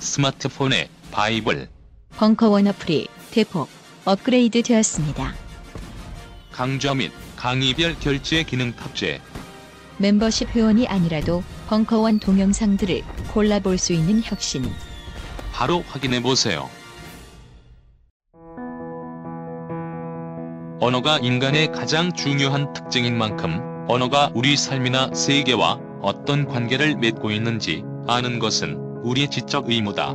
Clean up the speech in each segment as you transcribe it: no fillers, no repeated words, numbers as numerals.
스마트폰의 바이블 벙커원 어플이 대폭 업그레이드 되었습니다. 강좌 및 강의별 결제 기능 탑재, 멤버십 회원이 아니라도 벙커원 동영상들을 골라볼 수 있는 혁신, 바로 확인해보세요. 언어가 인간의 가장 중요한 특징인 만큼 언어가 우리 삶이나 세계와 어떤 관계를 맺고 있는지 아는 것은 우리의 지적 의무다.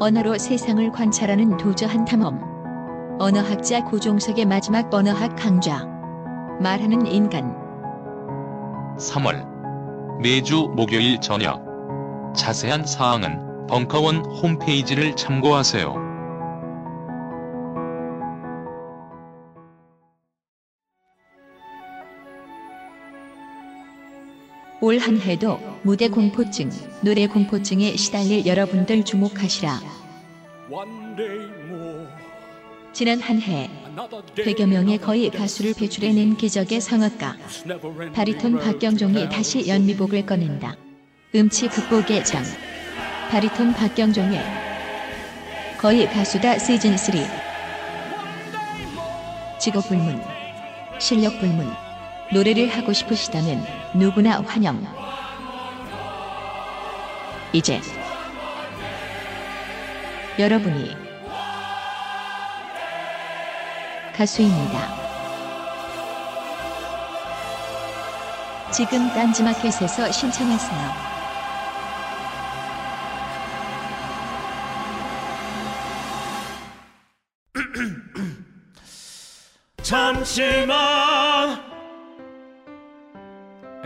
언어로 세상을 관찰하는 도저한 탐험, 언어학자 고종석의 마지막 언어학 강좌, 말하는 인간. 3월 매주 목요일 저녁. 자세한 사항은 벙커원 홈페이지를 참고하세요. 올 한 해도 무대 공포증, 노래 공포증에 시달릴 여러분들 주목하시라. 지난 한 해 100여 명의 거의 가수를 배출해낸 기적의 성악가 바리톤 박경종이 다시 연미복을 꺼낸다. 음치 극복의 장, 바리톤 박경종의 거의 가수다 시즌 3. 직업 불문, 실력 불문, 노래를 하고 싶으시다면 누구나 환영. 이제 여러분이 가수입니다. 지금 딴지마켓에서 신청하세요. 잠시만.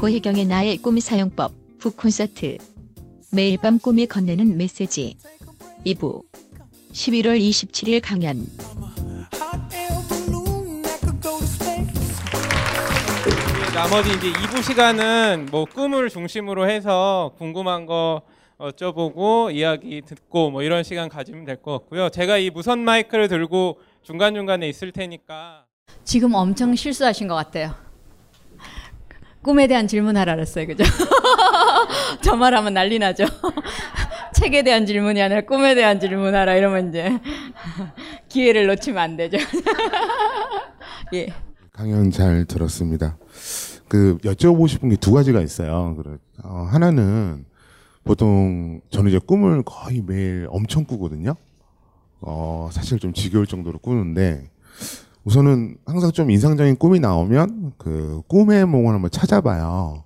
고혜경의 나의 꿈 사용법 북콘서트, 매일 밤 꿈이 건네는 메시지 2부 11월 27일 강연. 나머지 이제 2부 시간은 뭐 꿈을 중심으로 해서 궁금한 거 여쭤보고 이야기 듣고 뭐 이런 시간 가지면 될 것 같고요. 제가 이 무선 마이크를 들고 중간중간에 있을 테니까. 지금 엄청 실수하신 것 같아요. 꿈에 대한 질문하라 그랬어요, 그죠? 저 말하면 난리 나죠. 책에 대한 질문이 아니라 꿈에 대한 질문하라 이러면 이제 기회를 놓치면 안 되죠. 예. 강연 잘 들었습니다. 여쭤보고 싶은 게 두 가지가 있어요. 하나는 보통 저는 이제 꿈을 거의 매일 엄청 꾸거든요. 사실 좀 지겨울 정도로 꾸는데, 우선은 항상 좀 인상적인 꿈이 나오면 그 꿈의 몽을 한번 찾아봐요.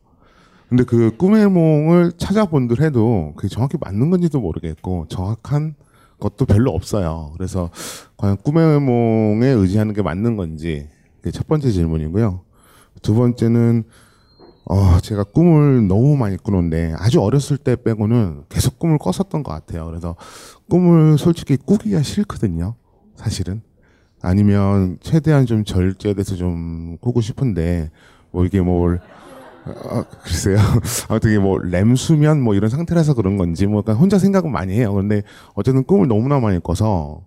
근데 그 꿈의 몽을 찾아본들 해도 그게 정확히 맞는 건지도 모르겠고 정확한 것도 별로 없어요. 그래서 과연 꿈의 몽에 의지하는 게 맞는 건지, 그게 첫 번째 질문이고요. 두 번째는 제가 꿈을 너무 많이 꾸는데 아주 어렸을 때 빼고는 계속 꿈을 꿨었던 것 같아요. 그래서 꿈을 솔직히 꾸기가 싫거든요, 사실은. 아니면 최대한 좀 절제돼서 좀 꾸고 싶은데 뭐 이게 뭘 글쎄요. 되게 뭐 렘수면 뭐 이런 상태라서 그런 건지 뭐 약간 혼자 생각은 많이 해요. 그런데 어쨌든 꿈을 너무나 많이 꿔서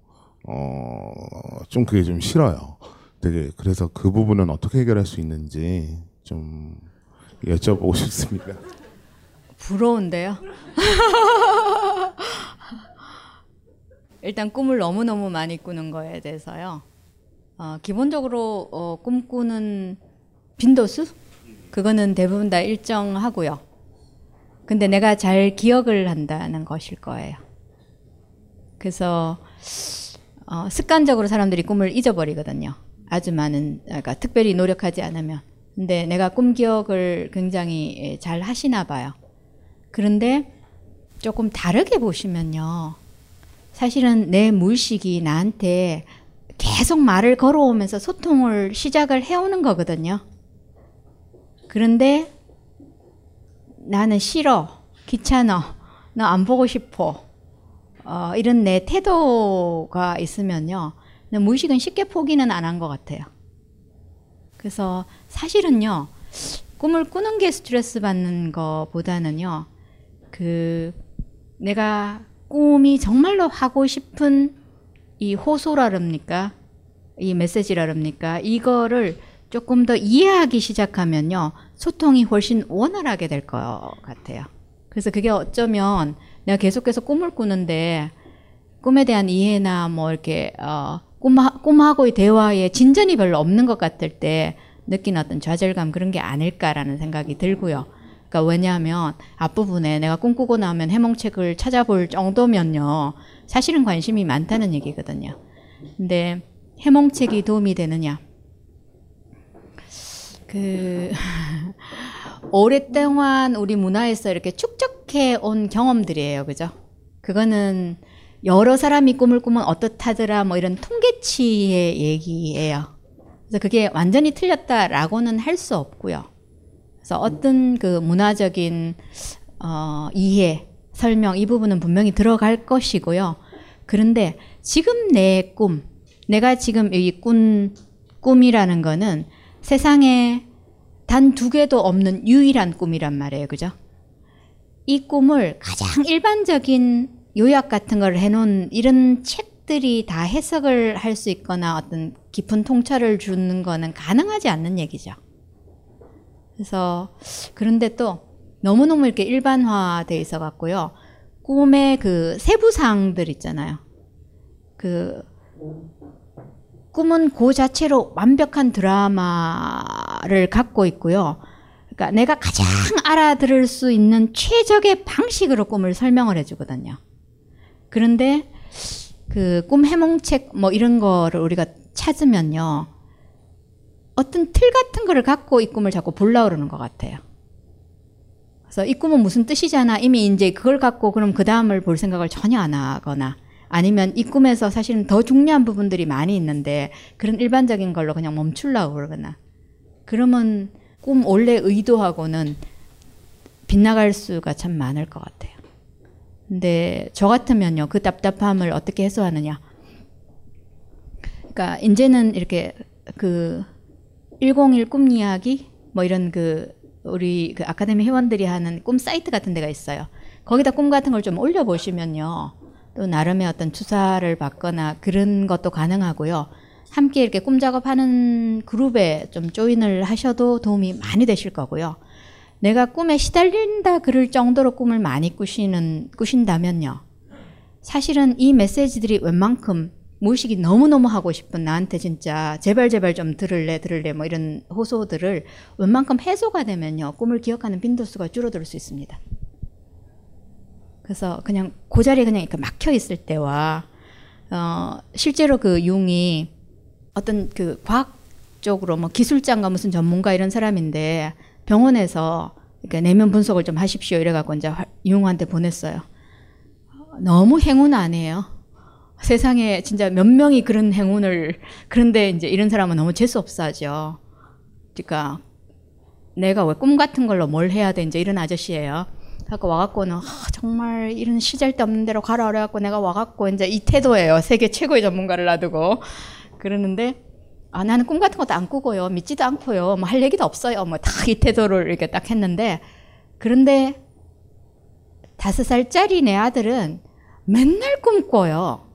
좀 그게 좀 싫어요. 되게. 그래서 그 부분은 어떻게 해결할 수 있는지 좀 여쭤보고 싶습니다. 부러운데요. 일단 꿈을 너무너무 많이 꾸는 거에 대해서요. 기본적으로 꿈꾸는 빈도수? 그거는 대부분 다 일정하고요. 근데 내가 잘 기억을 한다는 것일 거예요. 그래서 습관적으로 사람들이 꿈을 잊어버리거든요. 아주 많은, 그러니까 특별히 노력하지 않으면. 근데 내가 꿈 기억을 굉장히 잘 하시나 봐요. 그런데 조금 다르게 보시면요, 사실은 내 무의식이 나한테 계속 말을 걸어오면서 소통을 시작을 해오는 거거든요. 그런데 나는 싫어, 귀찮어, 너 안 보고 싶어, 이런 내 태도가 있으면요, 무의식은 쉽게 포기는 안 한 것 같아요. 그래서 사실은요, 꿈을 꾸는 게 스트레스 받는 것보다는요, 내가 꿈이 정말로 하고 싶은 이 호소라랍니까, 이 메시지라랍니까, 이거를 조금 더 이해하기 시작하면요, 소통이 훨씬 원활하게 될 것 같아요. 그래서 그게 어쩌면 내가 계속해서 꿈을 꾸는데 꿈에 대한 이해나 뭐 이렇게 꿈하고의 대화에 진전이 별로 없는 것 같을 때 느낀 어떤 좌절감, 그런 게 아닐까라는 생각이 들고요. 그러니까 왜냐하면 앞부분에 내가 꿈꾸고 나면 해몽책을 찾아볼 정도면요, 사실은 관심이 많다는 얘기거든요. 근데 해몽책이 도움이 되느냐? 오랫동안 우리 문화에서 이렇게 축적해 온 경험들이에요. 그죠? 그거는 여러 사람이 꿈을 꾸면 어떻다더라 뭐 이런 통계치의 얘기예요. 그래서 그게 완전히 틀렸다라고는 할 수 없고요. 그래서 어떤 그 문화적인 이해, 설명, 이 부분은 분명히 들어갈 것이고요. 그런데 지금 내 꿈, 내가 지금 이 꿈이라는 거는 세상에 단 2개도 없는 유일한 꿈이란 말이에요. 그죠? 이 꿈을 가장 일반적인 요약 같은 걸 해놓은 이런 책들이 다 해석을 할 수 있거나 어떤 깊은 통찰을 주는 거는 가능하지 않는 얘기죠. 그래서 그런데 또 너무너무 이렇게 일반화되어 있어 갖고요, 꿈의 그 세부사항들 있잖아요. 꿈은 그 자체로 완벽한 드라마를 갖고 있고요. 그러니까 내가 가장 알아들을 수 있는 최적의 방식으로 꿈을 설명을 해주거든요. 그런데 그 꿈 해몽책 뭐 이런 거를 우리가 찾으면요, 어떤 틀 같은 거를 갖고 이 꿈을 자꾸 볼라오르는 것 같아요. 그래서 이 꿈은 무슨 뜻이잖아, 이미 이제 그걸 갖고 그럼 그 다음을 볼 생각을 전혀 안 하거나, 아니면 이 꿈에서 사실은 더 중요한 부분들이 많이 있는데 그런 일반적인 걸로 그냥 멈추려고 그러거나, 그러면 꿈 원래 의도하고는 빗나갈 수가 참 많을 것 같아요. 근데 저 같으면요, 그 답답함을 어떻게 해소하느냐, 그러니까 이제는 이렇게 101 꿈 이야기 뭐 이런 우리 아카데미 회원들이 하는 꿈 사이트 같은 데가 있어요. 거기다 꿈 같은 걸 좀 올려보시면요, 또 나름의 어떤 투사를 받거나 그런 것도 가능하고요. 함께 이렇게 꿈 작업하는 그룹에 좀 조인을 하셔도 도움이 많이 되실 거고요. 내가 꿈에 시달린다 그럴 정도로 꿈을 많이 꾸신다면요, 사실은 이 메시지들이 웬만큼 무의식이 너무너무 하고 싶은, 나한테 진짜 제발 좀 들을래 뭐 이런 호소들을 웬만큼 해소가 되면요, 꿈을 기억하는 빈도수가 줄어들 수 있습니다. 그래서 그냥 그 자리에 그냥 이렇게 막혀 있을 때와, 실제로 그 융이 어떤 그 과학적으로 뭐 기술자인가 무슨 전문가 이런 사람인데 병원에서 이렇게 내면 분석을 좀 하십시오 이래갖고 이제 융한테 보냈어요. 너무 행운 아니에요? 세상에 진짜 몇 명이 그런 행운을, 그런데 이제 이런 사람은 너무 재수없어하죠. 그러니까 내가 왜 꿈 같은 걸로 뭘 해야 돼, 이제 이런 아저씨예요. 갖고 와갖고는 정말 이런 시잘데없는 데로 가라 그래갖고 내가 와갖고 이제 이 태도예요. 세계 최고의 전문가를 놔두고 그러는데, 나는 꿈 같은 것도 안 꾸고요, 믿지도 않고요, 뭐 할 얘기도 없어요, 뭐 딱 이 태도를 이렇게 딱 했는데, 그런데 5살짜리 내 아들은 맨날 꿈 꿔요.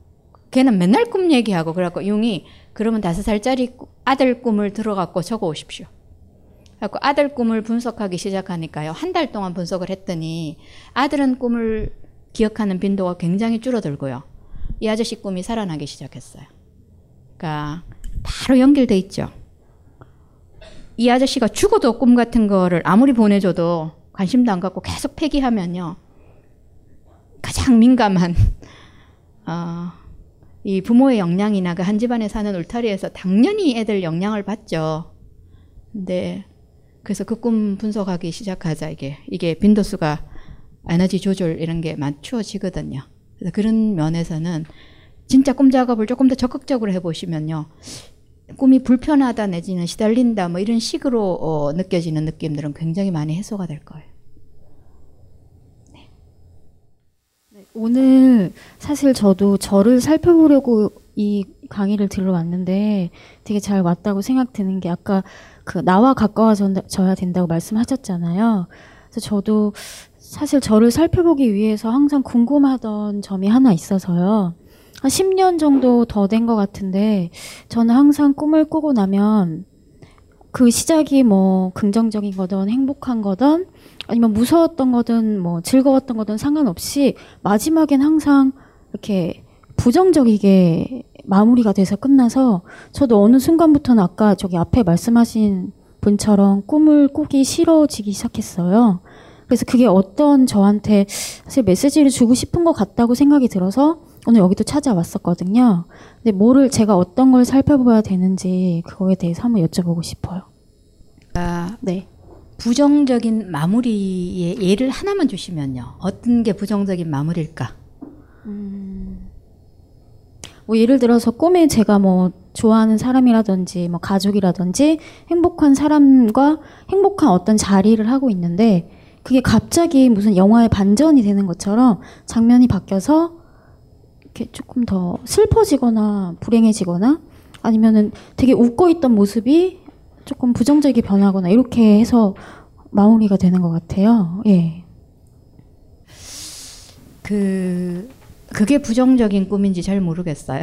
걔는 맨날 꿈 얘기하고. 그래갖고 융이 그러면 5살짜리 아들 꿈을 들어갖고 적어 오십시오. 그래서 아들 꿈을 분석하기 시작하니까요, 한 달 동안 분석을 했더니 아들은 꿈을 기억하는 빈도가 굉장히 줄어들고요, 이 아저씨 꿈이 살아나기 시작했어요. 그러니까 바로 연결돼 있죠. 이 아저씨가 죽어도 꿈 같은 거를 아무리 보내줘도 관심도 안 갖고 계속 폐기하면요, 가장 민감한 이 부모의 영향이나 그 한 집안에 사는 울타리에서 당연히 애들 영향을 받죠. 근데 그래서 그 꿈 분석하기 시작하자 이게 빈도수가 에너지 조절 이런 게 맞추어지거든요. 그래서 그런 면에서는 진짜 꿈 작업을 조금 더 적극적으로 해보시면요, 꿈이 불편하다 내지는 시달린다 뭐 이런 식으로 느껴지는 느낌들은 굉장히 많이 해소가 될 거예요. 네. 오늘 사실 저도 저를 살펴보려고 이 강의를 들으러 왔는데 되게 잘 왔다고 생각되는 게, 아까 그 나와 가까워져야 된다고 말씀하셨잖아요. 그래서 저도 사실 저를 살펴보기 위해서 항상 궁금하던 점이 하나 있어서요. 한 10년 정도 더 된 것 같은데, 저는 항상 꿈을 꾸고 나면 그 시작이 뭐 긍정적인 거든 행복한 거든 아니면 무서웠던 거든 뭐 즐거웠던 거든 상관없이 마지막엔 항상 이렇게 부정적이게 마무리가 돼서 끝나서, 저도 어느 순간부터는 아까 저기 앞에 말씀하신 분처럼 꿈을 꾸기 싫어지기 시작했어요. 그래서 그게 어떤 저한테 사실 메시지를 주고 싶은 것 같다고 생각이 들어서 오늘 여기도 찾아왔었거든요. 근데 뭐를, 제가 어떤 걸 살펴봐야 되는지 그거에 대해서 한번 여쭤보고 싶어요. 네. 부정적인 마무리의 예를 하나만 주시면요, 어떤 게 부정적인 마무리일까? 뭐 예를 들어서 꿈에 제가 뭐 좋아하는 사람이라든지 뭐 가족이라든지 행복한 사람과 행복한 어떤 자리를 하고 있는데, 그게 갑자기 무슨 영화의 반전이 되는 것처럼 장면이 바뀌어서 이렇게 조금 더 슬퍼지거나 불행해지거나, 아니면은 되게 웃고 있던 모습이 조금 부정적이 변하거나, 이렇게 해서 마무리가 되는 것 같아요. 예. 그게 부정적인 꿈인지 잘 모르겠어요.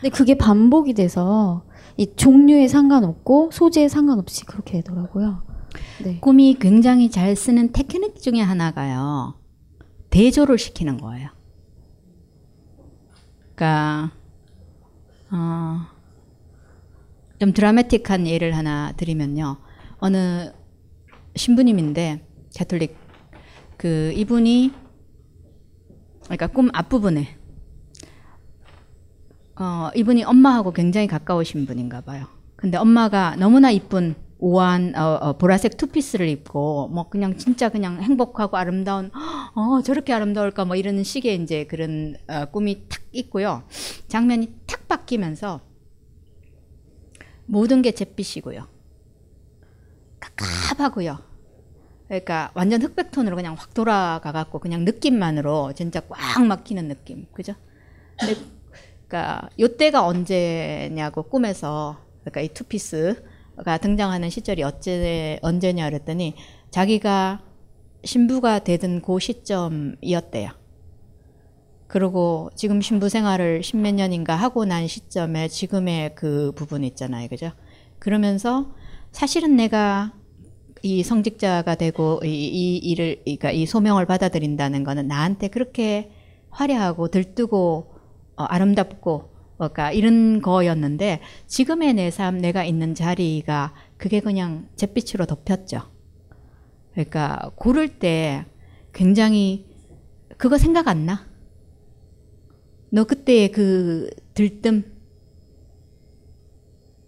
근데 그게 반복이 돼서 이 종류에 상관없고 소재에 상관없이 그렇게 되더라고요. 네. 꿈이 굉장히 잘 쓰는 테크닉 중에 하나가요, 대조를 시키는 거예요. 그러니까 좀 드라마틱한 예를 하나 드리면요, 어느 신부님인데 가톨릭, 그 이분이 그러니까 꿈 앞부분에 이분이 엄마하고 굉장히 가까우신 분인가 봐요. 근데 엄마가 너무나 이쁜 우아한 보라색 투피스를 입고 뭐 그냥 진짜 그냥 행복하고 아름다운, 저렇게 아름다울까 뭐 이런 식의 이제 그런 꿈이 탁 있고요, 장면이 탁 바뀌면서 모든 게 잿빛이고요, 깝깝하고요, 그러니까 완전 흑백톤으로 그냥 확 돌아가갖고 그냥 느낌만으로 진짜 꽉 막히는 느낌, 그죠? 근데 그러니까 요때가 언제냐고 꿈에서, 그러니까 이 투피스 가 등장하는 시절이 언제냐 그랬더니 자기가 신부가 되던 그 시점이었대요. 그리고 지금 신부 생활을 십몇 년인가 하고 난 시점에 지금의 그 부분 있잖아요, 그죠? 그러면서 사실은 내가 이 성직자가 되고 이 일을, 그러니까 이 소명을 받아들인다는 거는 나한테 그렇게 화려하고 들뜨고 아름답고 그러니까 이런 거였는데, 지금의 내 삶, 내가 있는 자리가 그게 그냥 잿빛으로 덮였죠. 그러니까 고를 때 굉장히, 그거 생각 안 나? 너 그때의 그 들뜸,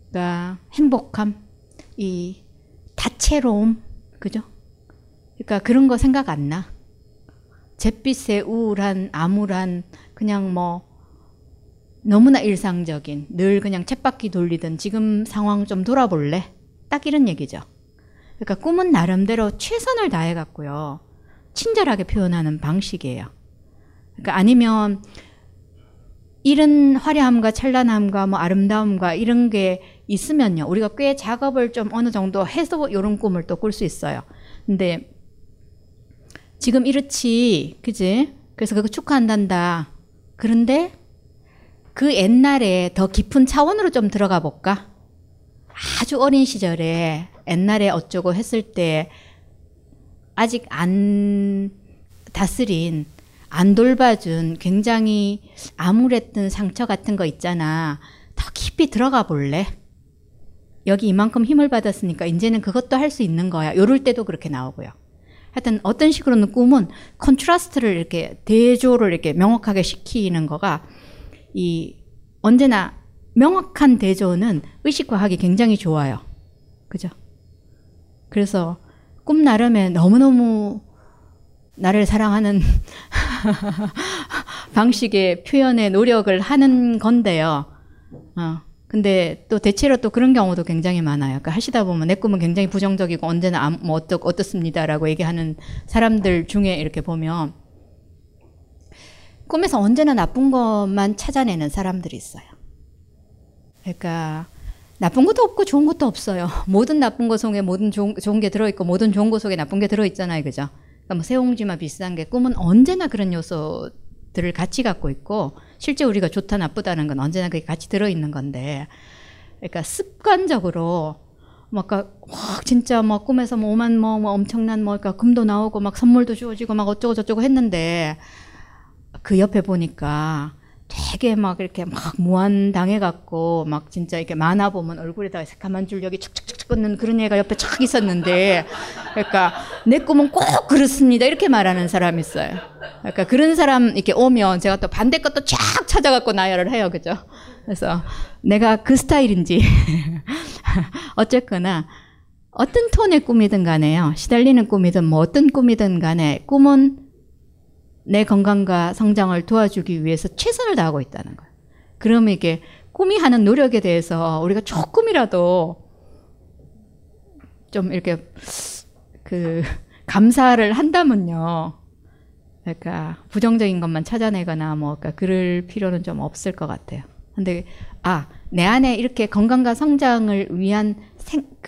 그러니까 행복함, 이 다채로움, 그죠? 그러니까 그런 거 생각 안 나? 잿빛의 우울한, 암울한, 그냥 뭐 너무나 일상적인, 늘 그냥 쳇바퀴 돌리던 지금 상황 좀 돌아볼래? 딱 이런 얘기죠. 그러니까 꿈은 나름대로 최선을 다해갖고요, 친절하게 표현하는 방식이에요. 그러니까 아니면 이런 화려함과 찬란함과 뭐 아름다움과 이런 게 있으면요, 우리가 꽤 작업을 좀 어느 정도 해서 이런 꿈을 또 꿀 수 있어요. 근데 지금 이렇지, 그지? 그래서 그거 축하한단다. 그런데 그 옛날에 더 깊은 차원으로 좀 들어가 볼까? 아주 어린 시절에 옛날에 어쩌고 했을 때 아직 안 다스린, 안 돌봐준 굉장히 암울했던 상처 같은 거 있잖아. 더 깊이 들어가 볼래? 여기 이만큼 힘을 받았으니까 이제는 그것도 할 수 있는 거야. 요럴 때도 그렇게 나오고요. 하여튼 어떤 식으로는 꿈은 컨트라스트를 이렇게 대조를 이렇게 명확하게 시키는 거가 이 언제나 명확한 대조는 의식과학이 굉장히 좋아요. 그죠? 그래서 꿈 나름에 너무너무 나를 사랑하는 방식의 표현의 노력을 하는 건데요. 근데 또 대체로 또 그런 경우도 굉장히 많아요. 그러니까 하시다 보면 내 꿈은 굉장히 부정적이고 언제나 뭐 어떻습니다라고 얘기하는 사람들 중에 이렇게 보면 꿈에서 언제나 나쁜 것만 찾아내는 사람들이 있어요. 그러니까 나쁜 것도 없고 좋은 것도 없어요. 모든 나쁜 것 속에 모든 좋은 게 들어있고 모든 좋은 것 속에 나쁜 게 들어있잖아요. 그죠? 그러니까 뭐 새옹지마 비슷한 게 꿈은 언제나 그런 요소들을 같이 갖고 있고 실제 우리가 좋다 나쁘다는 건 언제나 그게 같이 들어있는 건데, 그러니까 습관적으로 막 확 진짜 막 꿈에서 뭐 오만 뭐 엄청난 뭐 그러니까 금도 나오고 막 선물도 주어지고 막 어쩌고 저쩌고 했는데 그 옆에 보니까 되게 막 이렇게 막 무한 당해갖고 막 진짜 이렇게 만화 보면 얼굴에다가 새까만 줄 여기 축축축 끊는 그런 애가 옆에 촥 있었는데, 그러니까 내 꿈은 꼭 그렇습니다 이렇게 말하는 사람이 있어요. 그러니까 그런 사람 이렇게 오면 제가 또 반대 것도 쫙 찾아갖고 나열을 해요. 그죠? 그래서 내가 그 스타일인지 어쨌거나 어떤 톤의 꿈이든 간에요, 시달리는 꿈이든 뭐 어떤 꿈이든 간에 꿈은 내 건강과 성장을 도와주기 위해서 최선을 다하고 있다는 거예요. 그러면 이게 꿈이 하는 노력에 대해서 우리가 조금이라도 좀 이렇게 감사를 한다면요. 그러니까 부정적인 것만 찾아내거나 뭐 그러니까 그럴 필요는 좀 없을 것 같아요. 근데 내 안에 이렇게 건강과 성장을 위한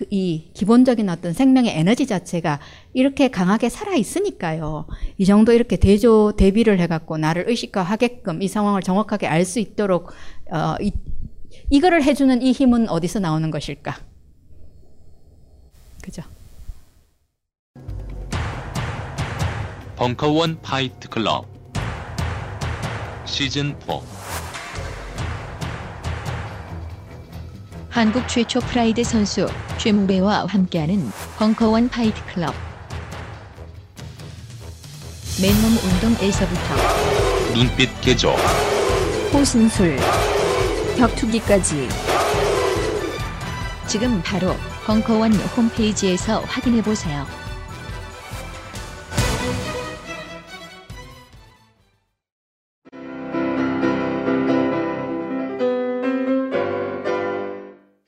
이 기본적인 어떤 생명의 에너지 자체가 이렇게 강하게 살아있으니까요. 이 정도 이렇게 대비를 해갖고 나를 의식화하게끔 이 상황을 정확하게 알 수 있도록 이거를 해주는 이 힘은 어디서 나오는 것일까? 그죠? 벙커원 파이트 클럽 시즌 4. 한국 최초 프라이드 선수 최무배와 함께하는 벙커원 파이트클럽. 맨몸 운동에서부터 눈빛 개조, 호신술, 격투기까지 지금 바로 벙커원 홈페이지에서 확인해보세요.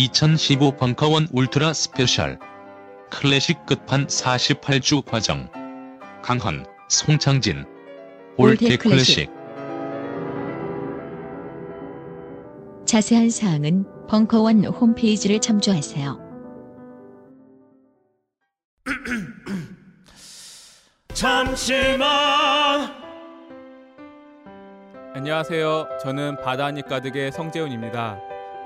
(2015) 벙커원 울트라 스페셜 클래식 끝판 48주 과정. 강헌, 송창진, 올드 클래식. 자세한 사항은 벙커원 홈페이지를 참조하세요. 잠시만. 안녕하세요. 저는 바다하니 가득의 성재훈입니다.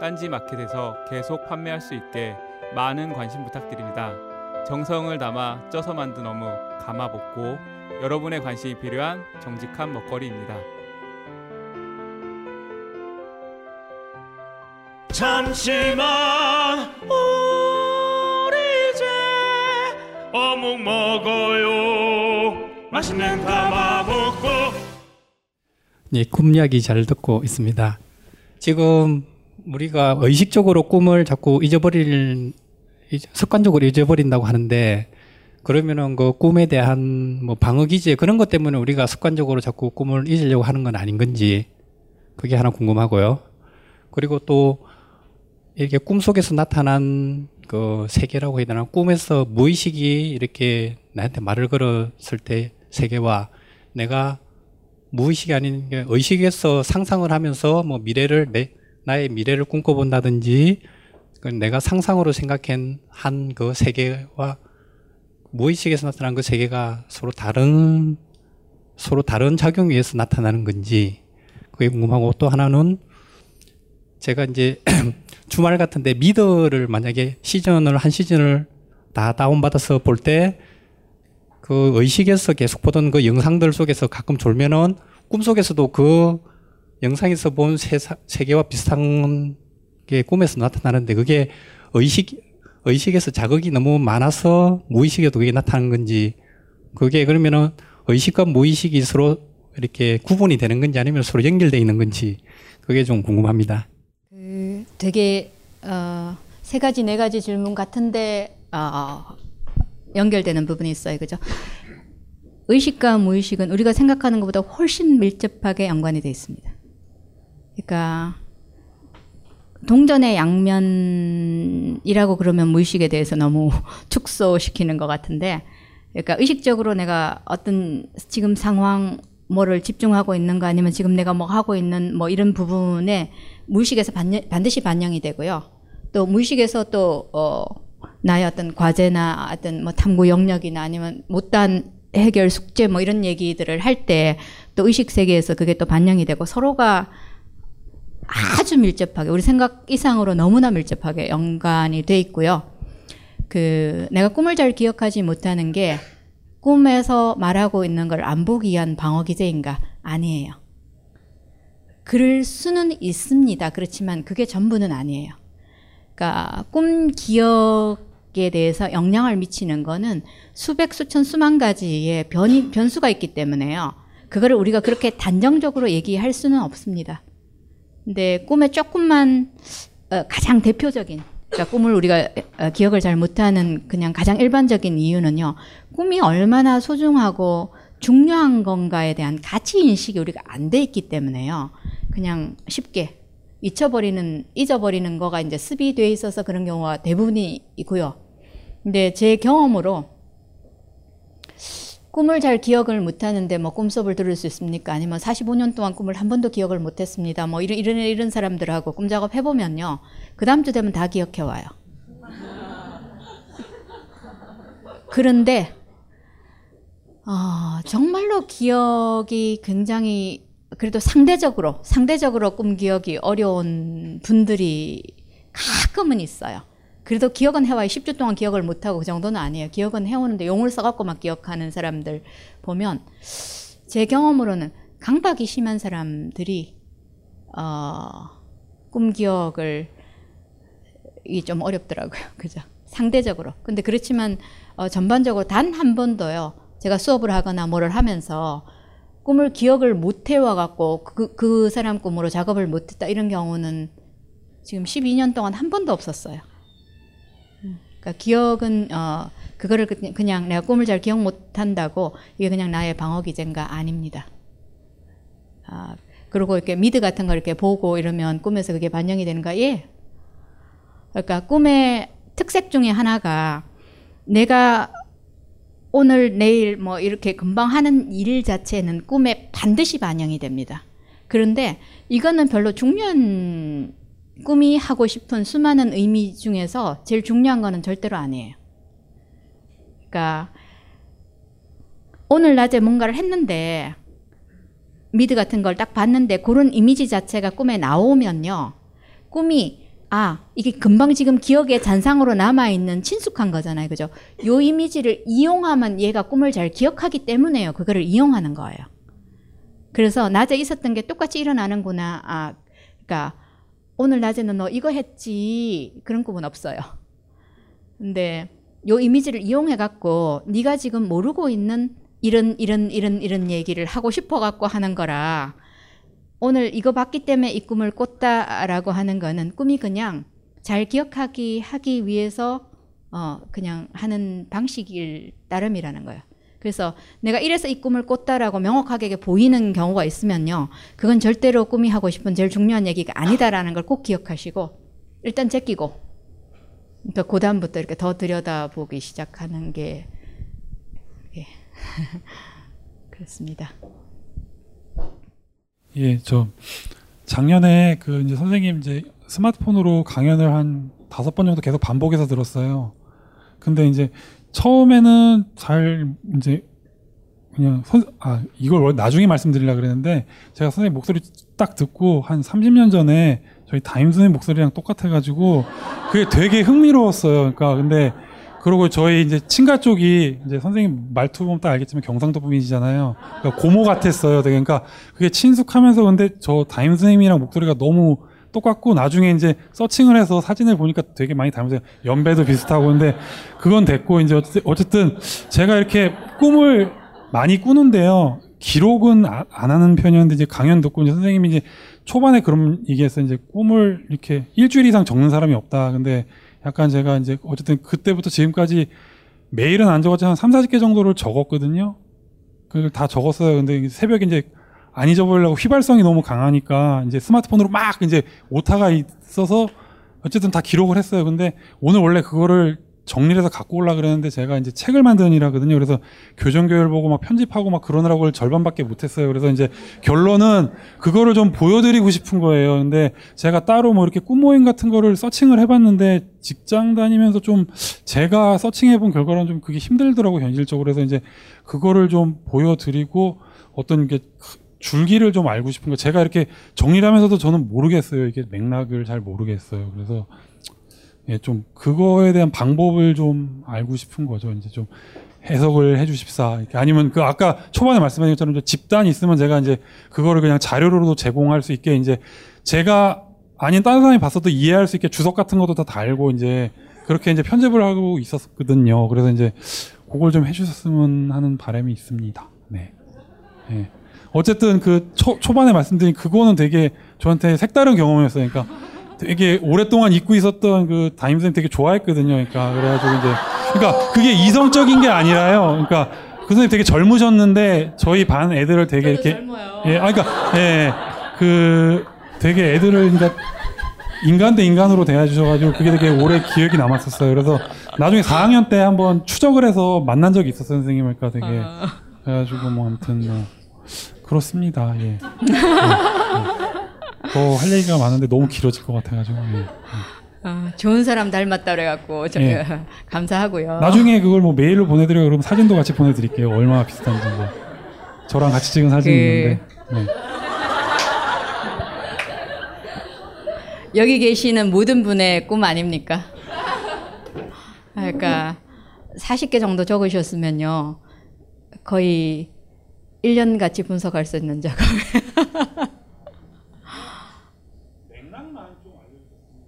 딴지 마켓에서 계속 판매할 수 있게 많은 관심 부탁드립니다. 정성을 담아 쪄서 만든 어묵 감아볶고, 여러분의 관심이 필요한 정직한 먹거리입니다. 잠시만, 우리 이제 어묵 먹어요. 맛있는 감아볶고. 네, 꿈 이야기 잘 듣고 있습니다. 지금 우리가 의식적으로 꿈을 자꾸 잊어버리는 습관적으로 잊어버린다고 하는데, 그러면은 그 꿈에 대한 뭐 방어기제 그런 것 때문에 우리가 습관적으로 자꾸 꿈을 잊으려고 하는 건 아닌 건지, 그게 하나 궁금하고요. 그리고 또 이렇게 꿈속에서 나타난 그 세계라고 해야 되나, 꿈에서 무의식이 이렇게 나한테 말을 걸었을 때 세계와 내가 무의식이 아닌 의식에서 상상을 하면서 뭐 미래를, 나의 미래를 꿈꿔본다든지 내가 상상으로 생각한 한 그 세계와 무의식에서 나타난 그 세계가 서로 다른 작용 위에서 나타나는 건지 그게 궁금하고, 또 하나는 제가 이제 주말 같은데 미드를 만약에 한 시즌을 다 다운받아서 볼 때 그 의식에서 계속 보던 그 영상들 속에서 가끔 졸면은 꿈속에서도 그 영상에서 본 세계와 비슷한 게 꿈에서 나타나는데, 그게 의식에서 자극이 너무 많아서 무의식에도 그게 나타나는 건지, 그게 그러면은 의식과 무의식이 서로 이렇게 구분이 되는 건지 아니면 서로 연결되어 있는 건지 그게 좀 궁금합니다. 되게 세 가지 네 가지 질문 같은데 연결되는 부분이 있어요, 그죠? 의식과 무의식은 우리가 생각하는 것보다 훨씬 밀접하게 연관이 되어 있습니다. 그러니까 동전의 양면이라고 그러면 무의식에 대해서 너무 축소시키는 것 같은데, 그러니까 의식적으로 내가 어떤 지금 상황 뭐를 집중하고 있는가 아니면 지금 내가 뭐 하고 있는 뭐 이런 부분에 무의식에서 반드시 반영이 되고요. 또 무의식에서 또 나의 어떤 과제나 어떤 뭐 탐구 영역이나 아니면 못한 해결 숙제 뭐 이런 얘기들을 할 때 또 의식 세계에서 그게 또 반영이 되고, 서로가 아주 밀접하게 우리 생각 이상으로 너무나 밀접하게 연관이 돼 있고요. 그 내가 꿈을 잘 기억하지 못하는 게 꿈에서 말하고 있는 걸 안 보기 위한 방어기제인가? 아니에요. 그럴 수는 있습니다. 그렇지만 그게 전부는 아니에요. 그러니까 꿈 기억에 대해서 영향을 미치는 거는 수백, 수천, 수만 가지의 변수가 있기 때문에요. 그거를 우리가 그렇게 단정적으로 얘기할 수는 없습니다. 근데 꿈에 조금만 가장 대표적인, 그러니까 꿈을 우리가 기억을 잘 못하는 그냥 가장 일반적인 이유는요, 꿈이 얼마나 소중하고 중요한 건가에 대한 가치인식이 우리가 안 돼 있기 때문에요. 그냥 쉽게 잊어버리는 거가 이제 습이 돼 있어서 그런 경우가 대부분이고요. 근데 제 경험으로 꿈을 잘 기억을 못하는데 뭐 꿈수업을 들을 수 있습니까? 아니면 45년 동안 꿈을 한 번도 기억을 못했습니다. 뭐 이런 사람들하고 꿈작업 해보면요, 그 다음 주 되면 다 기억해와요. 그런데 정말로 기억이 굉장히, 그래도 상대적으로 꿈 기억이 어려운 분들이 가끔은 있어요. 그래도 기억은 해와요. 10주 동안 기억을 못하고 그 정도는 아니에요. 기억은 해오는데 용을 써갖고 막 기억하는 사람들 보면, 제 경험으로는 강박이 심한 사람들이 꿈 기억을 이게 좀 어렵더라고요. 그죠? 상대적으로. 근데 그렇지만 전반적으로 단 한 번도요, 제가 수업을 하거나 뭐를 하면서 꿈을 기억을 못 해와갖고 그 사람 꿈으로 작업을 못했다 이런 경우는 지금 12년 동안 한 번도 없었어요. 그러니까 기억은 그거를 그냥 내가 꿈을 잘 기억 못한다고 이게 그냥 나의 방어기제인가? 아닙니다. 그리고 이렇게 미드 같은 걸 이렇게 보고 이러면 꿈에서 그게 반영이 되는가? 예. 그러니까 꿈의 특색 중에 하나가 내가 오늘 내일 뭐 이렇게 금방 하는 일 자체는 꿈에 반드시 반영이 됩니다. 그런데 이거는 별로 중요한, 꿈이 하고 싶은 수많은 의미 중에서 제일 중요한 거는 절대로 아니에요. 그러니까 오늘 낮에 뭔가를 했는데 미드 같은 걸 딱 봤는데 그런 이미지 자체가 꿈에 나오면요, 꿈이 이게 금방 지금 기억의 잔상으로 남아있는 친숙한 거잖아요, 그죠? 요 이미지를 이용하면 얘가 꿈을 잘 기억하기 때문에요, 그거를 이용하는 거예요. 그래서 낮에 있었던 게 똑같이 일어나는구나. 그러니까 오늘 낮에는 너 이거 했지, 그런 꿈은 없어요. 근데 요 이미지를 이용해 갖고 네가 지금 모르고 있는 이런 얘기를 하고 싶어 갖고 하는 거라, 오늘 이거 봤기 때문에 이 꿈을 꿨다라고 하는 거는 꿈이 그냥 잘 기억하기 하기 위해서 그냥 하는 방식일 따름이라는 거예요. 그래서 내가 이래서 이 꿈을 꿨다라고 명확하게 보이는 경우가 있으면요, 그건 절대로 꿈이 하고 싶은 제일 중요한 얘기가 아니다라는 걸 꼭 기억하시고 일단 제끼고, 그러니까 그 다음부터 이렇게 더 들여다보기 시작하는 게 그렇습니다. 예, 저 작년에 그 이제 선생님 이제 스마트폰으로 강연을 한 5번 정도 계속 반복해서 들었어요. 근데 이제 처음에는 잘 이제 그냥 이걸 나중에 말씀드리려고 그랬는데, 제가 선생님 목소리 딱 듣고 한 30년 전에 저희 담임 선생님 목소리랑 똑같아가지고 그게 되게 흥미로웠어요. 그러니까 근데 그러고 저희 이제 친가 쪽이 이제 선생님 말투 보면 딱 알겠지만 경상도 분이시잖아요. 그러니까 고모 같았어요. 되게. 그러니까 그게 친숙하면서, 근데 저 담임 선생님이랑 목소리가 너무 똑같고, 나중에 이제 서칭을 해서 사진을 보니까 되게 많이 닮으세요. 연배도 비슷하고. 근데 그건 됐고, 이제 어쨌든 제가 이렇게 꿈을 많이 꾸는데요, 기록은 안 하는 편이었는데, 이제 강연 듣고 이제 선생님이 이제 초반에 그런 얘기했어요. 이제 꿈을 이렇게 일주일 이상 적는 사람이 없다. 근데 약간 제가 이제 어쨌든 그때부터 지금까지 매일은 안 적었지만 한 30~40개 정도를 적었거든요. 그걸 다 적었어요. 근데 새벽에 이제 안 잊어버리려고 휘발성이 너무 강하니까 이제 스마트폰으로 막 이제 오타가 있어서 어쨌든 다 기록을 했어요. 근데 오늘 원래 그거를 정리를 해서 갖고 오려고 그랬는데, 제가 이제 책을 만드는 일하거든요. 그래서 교정교열 보고 막 편집하고 막 그러느라고 절반밖에 못했어요. 그래서 이제 결론은 그거를 좀 보여드리고 싶은 거예요. 근데 제가 따로 뭐 이렇게 꿈 모임 같은 거를 서칭을 해봤는데, 직장 다니면서 좀 제가 서칭해본 결과는 좀 그게 힘들더라고요, 현실적으로. 그래서 이제 그거를 좀 보여드리고 어떤 게 줄기를 좀 알고 싶은 거. 제가 이렇게 정리를 하면서도 저는 모르겠어요. 이게 맥락을 잘 모르겠어요. 그래서 예, 좀 그거에 대한 방법을 좀 알고 싶은 거죠. 이제 좀 해석을 해주십사. 아니면 그 아까 초반에 말씀하신 것처럼 집단이 있으면 제가 이제 그거를 그냥 자료로도 제공할 수 있게, 이제 제가 아닌 다른 사람이 봤어도 이해할 수 있게 주석 같은 것도 다 알고 이제 그렇게 이제 편집을 하고 있었거든요. 그래서 이제 그걸 좀 해주셨으면 하는 바람이 있습니다. 네. 예. 어쨌든 그 초반에 말씀드린 그거는 되게 저한테 색다른 경험이었어요. 그러니까 되게 오랫동안 잊고 있었던 그 담임 선생님 되게 좋아했거든요. 그러니까 그래가지고 이제 그러니까 그게 이성적인 게 아니라요. 그러니까 그 선생님 되게 젊으셨는데 저희 반 애들을 되게 이렇게 젊어요. 예, 그러니까 예, 그 되게 애들을 그러니까 인간 대 인간으로 대해주셔가지고 그게 되게 오래 기억이 남았었어요. 그래서 나중에 4학년 때 한번 추적을 해서 만난 적이 있었어요, 선생님을. 그러니까 되게 그래가지고 뭐 아무튼 뭐. 그렇습니다. 예. 예. 예. 더 할 얘기가 많은데 너무 길어질 것 같아가지고. 예. 예. 아, 좋은 사람 닮았다 그래갖고 저는 예. 감사하고요. 나중에 그걸 뭐 메일로 보내드려요. 그럼 사진도 같이 보내드릴게요. 얼마나 비슷한지. 저랑 같이 찍은 사진이 있는데. 예. 여기 계시는 모든 분의 꿈 아닙니까? 그러니까 40개 정도 적으셨으면요, 거의 1년 같이 분석할 수 있는 작업. 맥락만 좀 알려주셨으면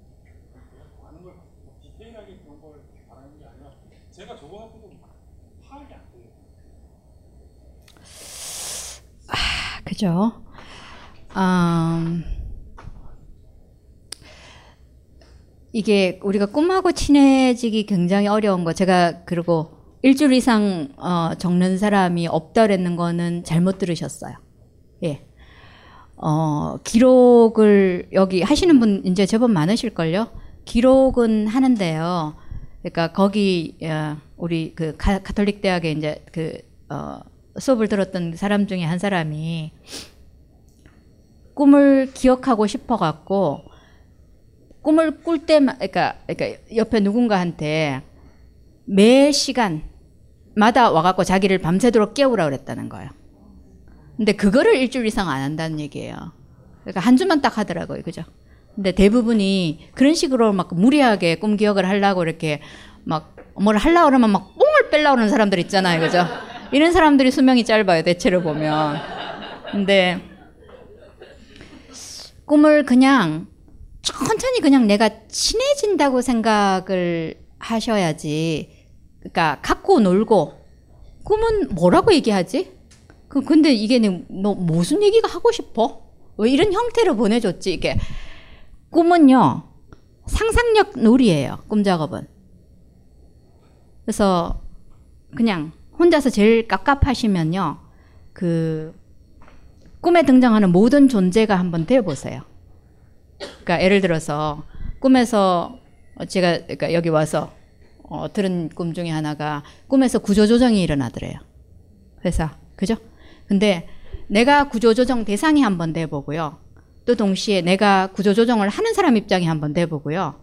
많은 걸 디테일하게 그런 걸 바라는 게 아니라 제가 저거 갖고도 파악이 안 돼요. 아, 그죠. 이게 우리가 꿈하고 친해지기 굉장히 어려운 거. 제가 그리고 일주일 이상 적는 사람이 없다 그랬는 거는 잘못 들으셨어요. 예. 기록을 여기 하시는 분 이제 제법 많으실걸요? 기록은 하는데요. 그러니까 거기, 우리 그 가톨릭 대학에 이제 그, 수업을 들었던 사람 중에 한 사람이 꿈을 기억하고 싶어 갖고 꿈을 꿀 때만, 그러니까 옆에 누군가한테 매 시간, 마다 와갖고 자기를 밤새도록 깨우라고 그랬다는 거예요. 근데 그거를 일주일 이상 안 한다는 얘기예요. 그러니까 한 주만 딱 하더라고요. 그죠? 근데 대부분이 그런 식으로 막 무리하게 꿈 기억을 하려고 이렇게 막 뭘 하려고 그러면 막 뽕을 빼려고 하는 사람들 있잖아요. 그죠? 이런 사람들이 수명이 짧아요, 대체로 보면. 근데 꿈을 그냥 천천히 그냥 내가 친해진다고 생각을 하셔야지. 그러니까 갖고 놀고 꿈은 뭐라고 얘기하지? 근데 이게 뭐 무슨 얘기가 하고 싶어? 왜 이런 형태로 보내줬지? 이게 꿈은요 상상력 놀이예요. 꿈 작업은. 그래서 그냥 혼자서 제일 깝깝하시면요, 그 꿈에 등장하는 모든 존재가 한번 되어보세요. 그러니까 예를 들어서 꿈에서 제가 그러니까 여기 와서 들은 꿈 중에 하나가 꿈에서 구조조정이 일어나더래요. 회사. 그죠? 근데 내가 구조조정 대상이 한번 돼보고요. 또 동시에 내가 구조조정을 하는 사람 입장이 한번 돼보고요.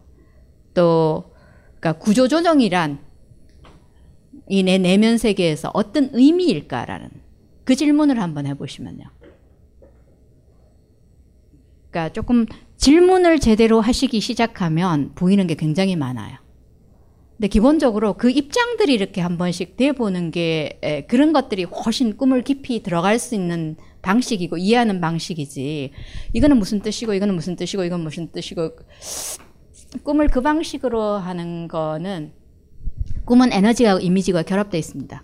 또 그러니까 구조조정이란 이 내 내면 세계에서 어떤 의미일까라는 그 질문을 한번 해보시면요. 그러니까 조금 질문을 제대로 하시기 시작하면 보이는 게 굉장히 많아요. 근데 기본적으로 그 입장들이 이렇게 한 번씩 돼보는 게 그런 것들이 훨씬 꿈을 깊이 들어갈 수 있는 방식이고 이해하는 방식이지, 이거는 무슨 뜻이고 이거는 무슨 뜻이고 이건 무슨 뜻이고, 꿈을 그 방식으로 하는 거는 꿈은 에너지와 이미지가 결합되어 있습니다.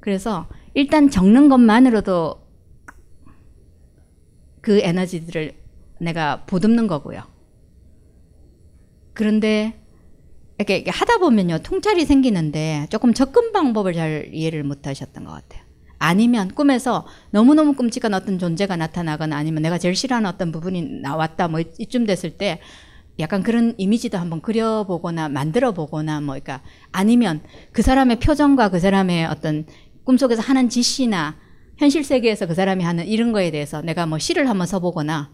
그래서 일단 적는 것만으로도 그 에너지들을 내가 보듬는 거고요. 그런데 이렇게 하다 보면요, 통찰이 생기는데 조금 접근 방법을 잘 이해를 못 하셨던 것 같아요. 아니면 꿈에서 너무너무 끔찍한 어떤 존재가 나타나거나 아니면 내가 제일 싫어하는 어떤 부분이 나왔다, 뭐 이쯤 됐을 때 약간 그런 이미지도 한번 그려보거나 만들어보거나, 뭐 그러니까 아니면 그 사람의 표정과 그 사람의 어떤 꿈속에서 하는 짓이나 현실 세계에서 그 사람이 하는 이런 거에 대해서 내가 뭐 시를 한번 써보거나,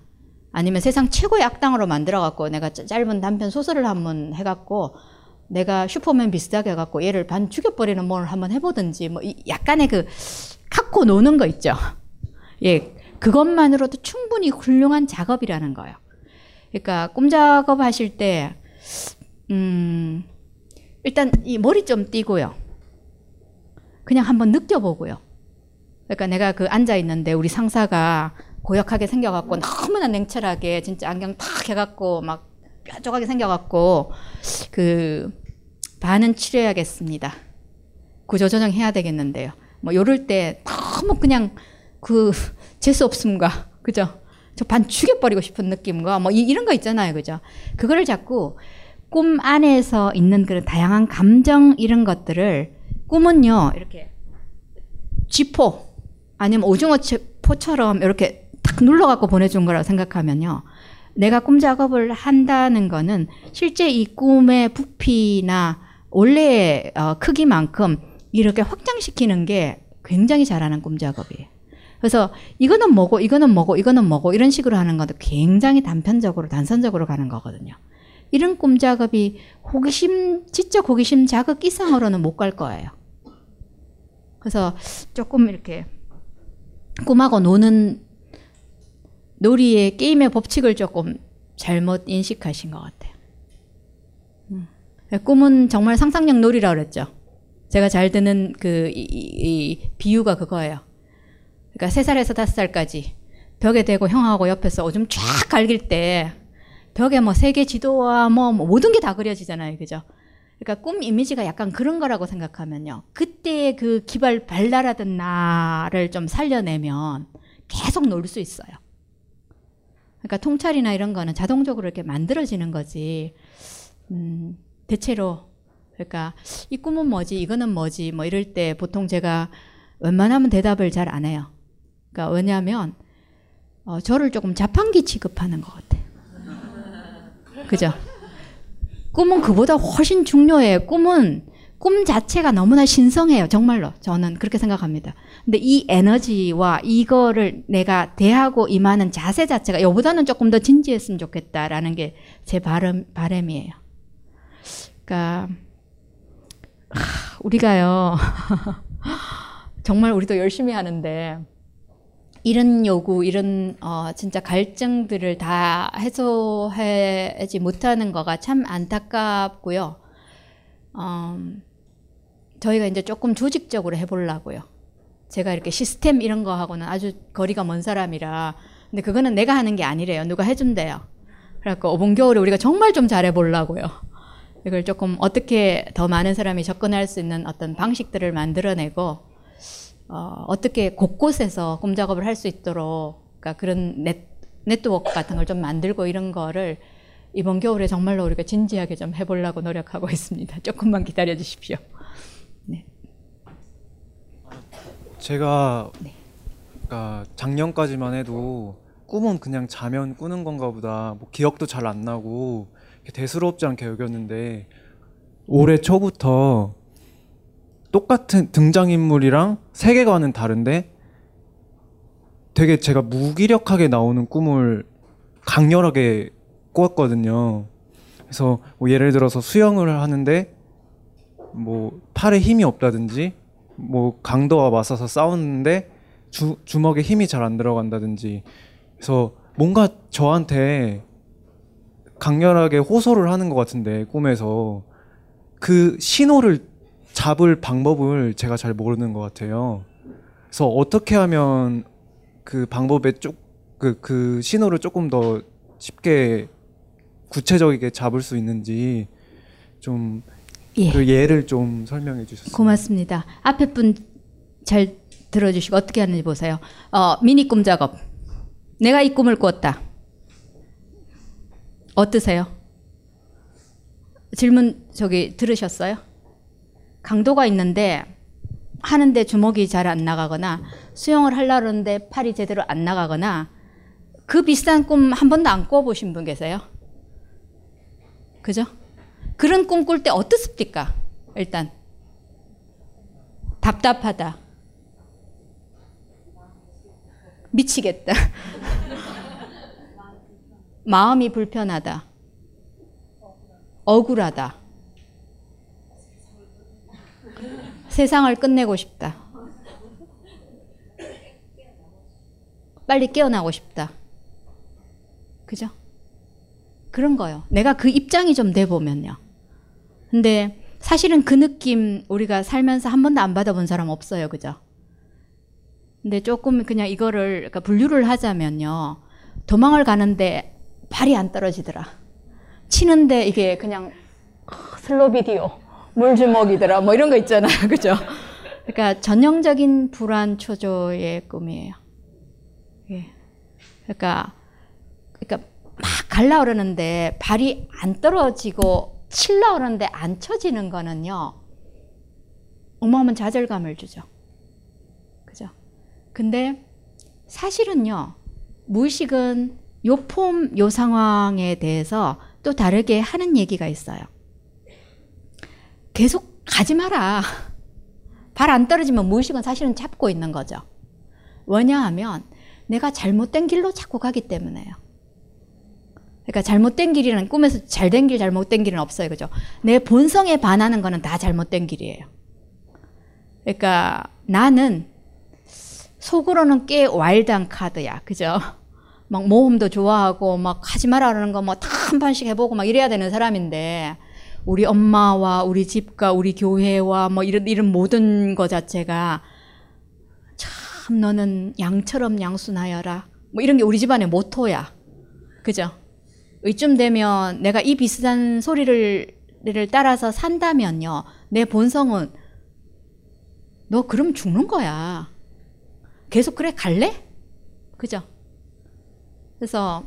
아니면 세상 최고의 악당으로 만들어갖고 내가 짧은 단편 소설을 한번 해갖고 내가 슈퍼맨 비슷하게 해갖고 얘를 반 죽여버리는 뭘 한번 해보든지, 뭐 약간의 그 갖고 노는 거 있죠. 예, 그것만으로도 충분히 훌륭한 작업이라는 거예요. 그러니까 꿈 작업 하실 때 일단 이 머리 좀 띄고요. 그냥 한번 느껴보고요. 그러니까 내가 그 앉아 있는데 우리 상사가 고역하게 생겨갖고 너무나 냉철하게 진짜 안경 탁 해갖고 막 뾰족하게 생겨갖고 그 반은 치료해야겠습니다. 구조조정 해야 되겠는데요. 뭐 요럴 때 너무 그냥 그 재수 없음과, 그죠? 저 반 죽여버리고 싶은 느낌과 뭐 이런 거 있잖아요. 그죠? 그거를 자꾸 꿈 안에서 있는 그런 다양한 감정 이런 것들을, 꿈은요 이렇게 쥐포 아니면 오징어 포처럼 이렇게 탁 눌러갖고 보내준 거라고 생각하면요, 내가 꿈 작업을 한다는 거는 실제 이 꿈의 부피나 원래의 크기만큼 이렇게 확장시키는 게 굉장히 잘하는 꿈 작업이에요. 그래서 이거는 뭐고 이거는 뭐고 이거는 뭐고 이런 식으로 하는 것도 굉장히 단편적으로 단선적으로 가는 거거든요. 이런 꿈 작업이 호기심, 지적 호기심 자극 이상으로는 못 갈 거예요. 그래서 조금 이렇게 꿈하고 노는 놀이의 게임의 법칙을 조금 잘못 인식하신 것 같아요. 꿈은 정말 상상력 놀이라고 그랬죠. 제가 잘 듣는 그 이 비유가 그거예요. 그러니까 3살에서 5살까지 벽에 대고 형하고 옆에서 오줌 쫙 갈길 때 벽에 뭐 세계 지도와 뭐 모든 게 다 그려지잖아요. 그죠? 그러니까 꿈 이미지가 약간 그런 거라고 생각하면요, 그때의 그 기발 발랄하던 나를 좀 살려내면 계속 놀 수 있어요. 그러니까 통찰이나 이런 거는 자동적으로 이렇게 만들어지는 거지, 대체로 그러니까 이 꿈은 뭐지 이거는 뭐지 뭐 이럴 때 보통 제가 웬만하면 대답을 잘 안 해요. 그러니까 왜냐하면 저를 조금 자판기 취급하는 것 같아요. 그죠? 꿈은 그보다 훨씬 중요해요. 꿈은 꿈 자체가 너무나 신성해요. 정말로 저는 그렇게 생각합니다. 근데 이 에너지와 이거를 내가 대하고 임하는 자세 자체가 이보다는 조금 더 진지했으면 좋겠다라는 게 제 바람이에요. 그러니까 우리가요 정말 우리도 열심히 하는데 이런 요구, 이런 진짜 갈증들을 다 해소하지 못하는 거가 참 안타깝고요. 저희가 이제 조금 조직적으로 해보려고요. 제가 이렇게 시스템 이런 거하고는 아주 거리가 먼 사람이라. 근데 그거는 내가 하는 게 아니래요. 누가 해준대요. 그래갖고 이번 겨울에 우리가 정말 좀 잘해보려고요. 이걸 조금 어떻게 더 많은 사람이 접근할 수 있는 어떤 방식들을 만들어내고, 어떻게 곳곳에서 꿈 작업을 할 수 있도록, 그러니까 그런 네트워크 같은 걸 좀 만들고 이런 거를 이번 겨울에 정말로 우리가 진지하게 좀 해보려고 노력하고 있습니다. 조금만 기다려 주십시오. 제가 네. 그러니까 작년까지만 해도 꿈은 그냥 자면 꾸는 건가 보다, 뭐 기억도 잘 안 나고 대수롭지 않게 여겼는데 올해 초부터 똑같은 등장인물이랑 세계관은 다른데 되게 제가 무기력하게 나오는 꿈을 강렬하게 꾸었거든요. 그래서 뭐 예를 들어서 수영을 하는데 뭐 팔에 힘이 없다든지 뭐 강도와 맞서서 싸우는데 주먹에 힘이 잘 안 들어간다든지, 그래서 뭔가 저한테 강렬하게 호소를 하는 것 같은데 꿈에서 그 신호를 잡을 방법을 제가 잘 모르는 것 같아요. 그래서 어떻게 하면 그 방법에 그 신호를 조금 더 쉽게 구체적이게 잡을 수 있는지 좀 그 예를 좀 설명해 주셨어요. 고맙습니다. 앞에 분 잘 들어주시고 어떻게 하는지 보세요. 미니 꿈 작업. 내가 이 꿈을 꾸었다. 어떠세요? 질문 저기 들으셨어요? 강도가 있는데 하는데 주먹이 잘 안 나가거나 수영을 하려고 하는데 팔이 제대로 안 나가거나 그 비슷한 꿈 한 번도 안 꾸어보신 분 계세요? 그죠? 그런 꿈 꿀 때 어떻습니까? 일단 답답하다, 미치겠다, 마음이 불편하다, 억울하다, 세상을 끝내고 싶다, 빨리 깨어나고 싶다. 그죠? 그런 거요. 내가 그 입장이 좀 돼보면요. 근데 사실은 그 느낌 우리가 살면서 한 번도 안 받아본 사람 없어요. 그죠? 근데 조금 그냥 이거를 그러니까 분류를 하자면요. 도망을 가는데 발이 안 떨어지더라. 치는데 이게 그냥 슬로비디오, 물주먹이더라. 뭐 이런 거 있잖아요. 그죠? 그러니까 전형적인 불안 초조의 꿈이에요. 예. 그러니까 막 갈라 오르는데 발이 안 떨어지고 칠라 오르는데 안 쳐지는 거는요. 어마어마한 좌절감을 주죠. 그죠? 근데 사실은요. 무의식은 요 상황에 대해서 또 다르게 하는 얘기가 있어요. 계속 가지 마라. 발 안 떨어지면 무의식은 사실은 잡고 있는 거죠. 왜냐하면 내가 잘못된 길로 자꾸 가기 때문에요. 그러니까 잘못된 길이라는 꿈에서 잘된 길, 잘못된 길은 없어요. 그죠? 내 본성에 반하는 거는 다 잘못된 길이에요. 그러니까 나는 속으로는 꽤 와일드한 카드야. 그죠? 막 모험도 좋아하고 막 하지 말라는 거 막 다 한 판씩 해보고 막 이래야 되는 사람인데 우리 엄마와 우리 집과 우리 교회와 뭐 이런 모든 거 자체가 참 너는 양처럼 양순하여라 뭐 이런 게 우리 집안의 모토야. 그죠? 이쯤 되면 내가 이 비슷한 소리를 따라서 산다면요. 내 본성은 너 그럼 죽는 거야. 계속 그래 갈래? 그죠? 그래서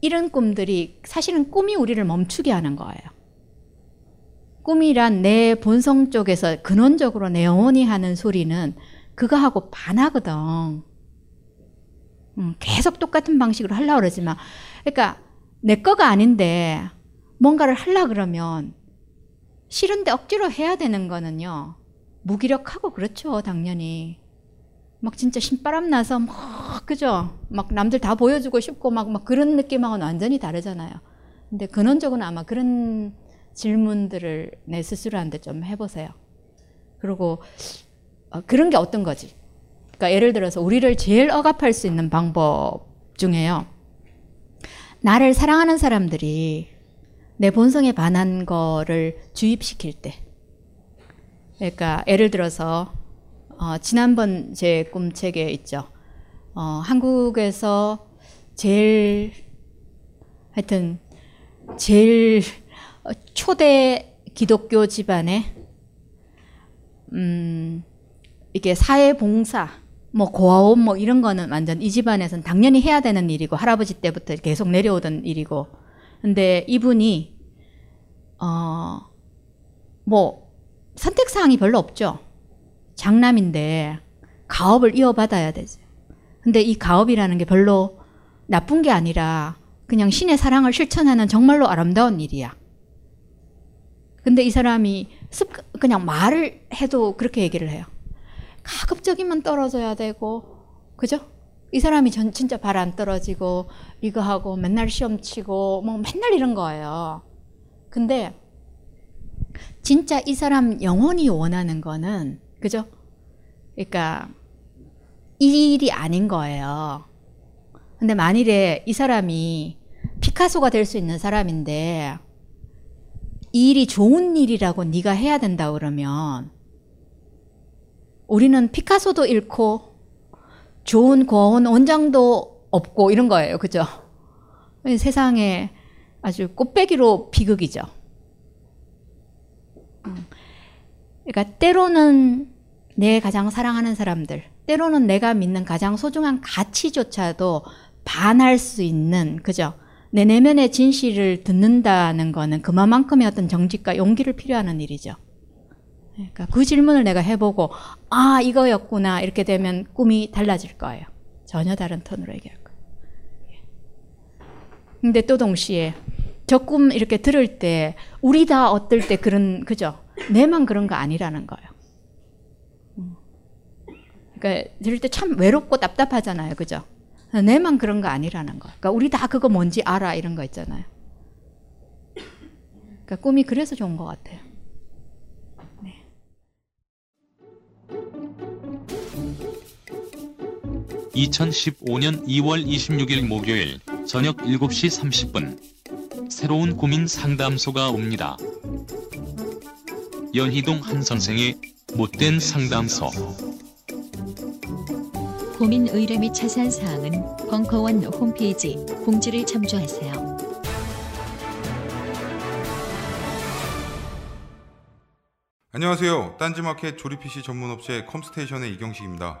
이런 꿈들이 사실은 꿈이 우리를 멈추게 하는 거예요. 꿈이란 내 본성 쪽에서 근원적으로 내 영혼이 하는 소리는 그거하고 반하거든. 계속 똑같은 방식으로 하려고 그러지만, 그러니까 내 거가 아닌데 뭔가를 하려고 그러면 싫은데 억지로 해야 되는 거는요. 무기력하고 그렇죠. 당연히. 막 진짜 신바람 나서 막 그죠? 막 남들 다 보여주고 싶고 막 그런 느낌하고는 완전히 다르잖아요. 근데 근원적으로는 아마 그런 질문들을 내 스스로한테 좀 해보세요. 그리고 그런 게 어떤 거지? 그러니까 예를 들어서 우리를 제일 억압할 수 있는 방법 중에요. 나를 사랑하는 사람들이 내 본성에 반한 거를 주입시킬 때. 그러니까 예를 들어서 지난번 제 꿈책에 있죠. 한국에서 제일 초대 기독교 집안에 이게 사회봉사, 뭐 고아원 뭐 이런 거는 완전 이 집안에서는 당연히 해야 되는 일이고 할아버지 때부터 계속 내려오던 일이고, 근데 이분이 뭐 선택사항이 별로 없죠. 장남인데 가업을 이어받아야 되죠. 근데 이 가업이라는 게 별로 나쁜 게 아니라 그냥 신의 사랑을 실천하는 정말로 아름다운 일이야. 근데 이 사람이 그냥 말을 해도 그렇게 얘기를 해요. 가급적이면 떨어져야 되고, 그죠? 이 사람이 진짜 발 안 떨어지고 이거 하고 맨날 시험 치고 뭐 맨날 이런 거예요. 근데 진짜 이 사람 영혼이 원하는 거는, 그죠? 그러니까 이 일이 아닌 거예요. 근데 만일에 이 사람이 피카소가 될 수 있는 사람인데 이 일이 좋은 일이라고 네가 해야 된다 그러면 우리는 피카소도 잃고 좋은 고원 원장도 없고 이런 거예요. 그죠? 세상에 아주 꽃배기로 비극이죠. 그러니까 때로는 내 가장 사랑하는 사람들, 때로는 내가 믿는 가장 소중한 가치조차도 반할 수 있는, 그죠? 내 내면의 진실을 듣는다는 거는 그만큼의 어떤 정직과 용기를 필요하는 일이죠. 그러니까 그 질문을 내가 해보고, 아, 이거였구나, 이렇게 되면 꿈이 달라질 거예요. 전혀 다른 톤으로 얘기할 거예요. 근데 또 동시에 저 꿈 이렇게 들을 때 우리 다 어떨 때 그런, 그죠? 내만 그런 거 아니라는 거예요. 그러니까 들을 때 참 외롭고 답답하잖아요. 그죠? 내만 그런 거 아니라는 거. 그러니까 우리 다 그거 뭔지 알아 이런 거 있잖아요. 그러니까 꿈이 그래서 좋은 것 같아요. 네. (2015년 2월 26일) 목요일 저녁 7시 30분 새로운 고민 상담소가 옵니다. 연희동 한 선생의 못된 상담소. 고민 의뢰 및 자세한 사항은 벙커원 홈페이지 공지를 참조하세요. 안녕하세요. 딴지마켓 조립 PC 전문 업체 컴스테이션의 이경식입니다.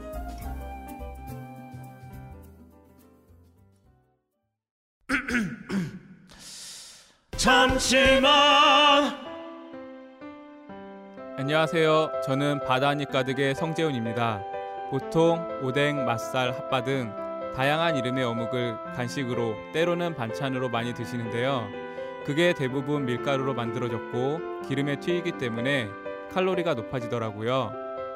잠시만. 안녕하세요. 저는 바다니 가득의 성재훈입니다. 보통 오뎅, 맛살, 핫바 등 다양한 이름의 어묵을 간식으로 때로는 반찬으로 많이 드시는데요. 그게 대부분 밀가루로 만들어졌고 기름에 튀기기 때문에 칼로리가 높아지더라고요.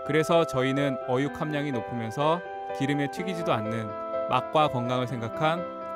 그래서 저희는 어육 함량이 높으면서 기름에 튀기지도 않는 맛과 건강을 생각한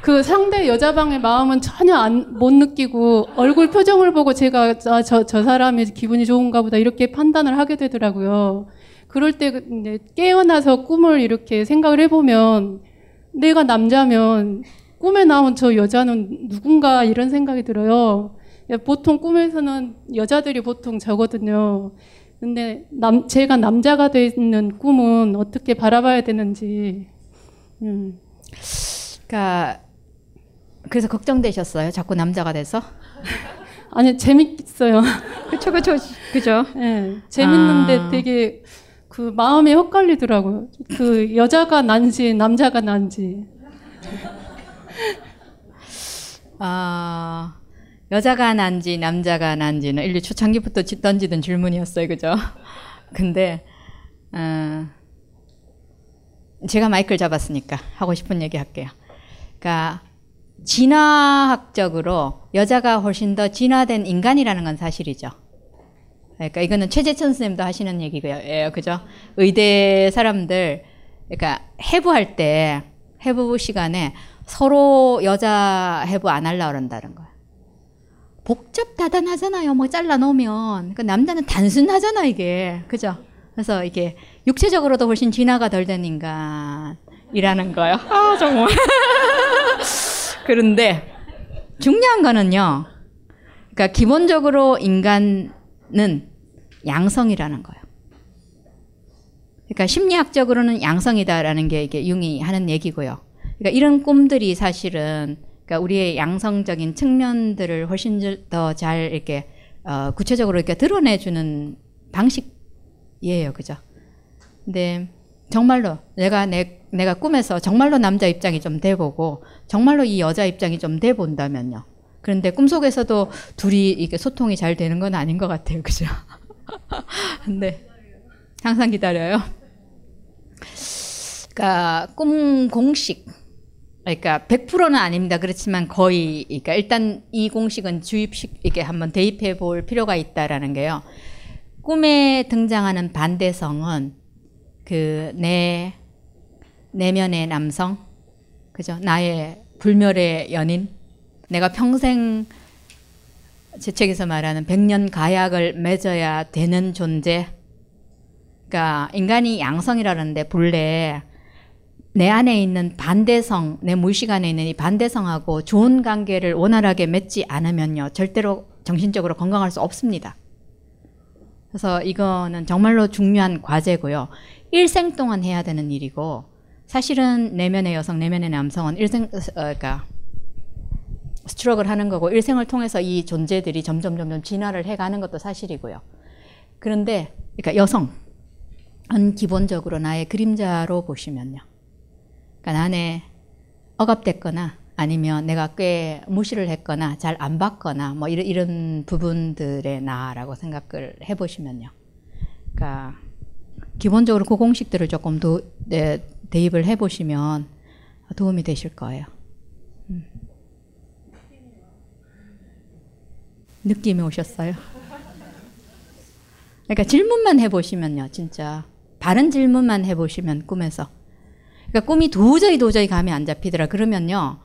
그 상대 여자방의 마음은 전혀 못 느끼고 얼굴 표정을 보고 제가 저 사람이 기분이 좋은가 보다 이렇게 판단을 하게 되더라고요. 그럴 때 이제 깨어나서 꿈을 이렇게 생각을 해보면 내가 남자면 꿈에 나온 저 여자는 누군가 이런 생각이 들어요. 보통 꿈에서는 여자들이 보통 저거든요. 근데 제가 남자가 되는 꿈은 어떻게 바라봐야 되는지. 그러니까 그래서 걱정되셨어요? 자꾸 남자가 돼서? 아니, 재밌어요. 그죠. 네, 재밌는데 되게 그 마음이 헷갈리더라고요. 그 여자가 난지 남자가 난지. 여자가 난지 남자가 난지는 인류 초창기부터 던지던 질문이었어요, 그죠? 근데 제가 마이크를 잡았으니까 하고 싶은 얘기 할게요. 그러니까 진화학적으로 여자가 훨씬 더 진화된 인간이라는 건 사실이죠. 그러니까 이거는 최재천 선생님도 하시는 얘기예요, 그죠? 의대 사람들, 그러니까 해부할 때 해부 시간에 서로 여자 해부 안 하려고 그런다는 거예요. 복잡다단하잖아요. 뭐 잘라놓으면. 그러니까 남자는 단순하잖아, 이게. 그죠? 그래서 이게 육체적으로도 훨씬 진화가 덜 된 인간이라는 거예요. 아, 정말. 그런데 중요한 거는요. 그러니까 기본적으로 인간은 양성이라는 거예요. 그러니까 심리학적으로는 양성이다라는 게 이게 융이 하는 얘기고요. 그러니까 이런 꿈들이 사실은 그러니까 우리의 양성적인 측면들을 훨씬 더 잘 이렇게 구체적으로 이렇게 드러내주는 방식이에요, 그죠? 근데 정말로 내가 꿈에서 정말로 남자 입장이 좀 돼보고 정말로 이 여자 입장이 좀 돼본다면요. 그런데 꿈속에서도 둘이 이게 소통이 잘 되는 건 아닌 것 같아요, 그죠? 근데 항상 기다려요. 그러니까 꿈 공식. 그러니까 100%는 아닙니다. 그렇지만 거의, 그러니까 일단 이 공식은 주입식, 이렇게 한번 대입해 볼 필요가 있다라는 게요. 꿈에 등장하는 반대성은 그 내 내면의 남성, 그죠? 나의 불멸의 연인, 내가 평생 제 책에서 말하는 100년 가약을 맺어야 되는 존재. 그러니까 인간이 양성이라는데 본래 내 안에 있는 반대성, 내 무의식 안에 있는 이 반대성하고 좋은 관계를 원활하게 맺지 않으면요, 절대로 정신적으로 건강할 수 없습니다. 그래서 이거는 정말로 중요한 과제고요. 일생 동안 해야 되는 일이고, 사실은 내면의 여성, 내면의 남성은 일생, 그러니까 스트럭을 하는 거고, 일생을 통해서 이 존재들이 점점 진화를 해가는 것도 사실이고요. 그런데, 그러니까 여성은 기본적으로 나의 그림자로 보시면요. 그러니까 안에 억압됐거나 아니면 내가 꽤 무시를 했거나 잘 안 받거나 뭐 이런 부분들의 나라고 생각을 해보시면요. 그러니까 기본적으로 그 공식들을 조금 대입을 해보시면 도움이 되실 거예요. 느낌이 오셨어요? 그러니까 질문만 해보시면요. 진짜 바른 질문만 해보시면 꿈에서. 그러니까 꿈이 도저히 감이 안 잡히더라. 그러면요,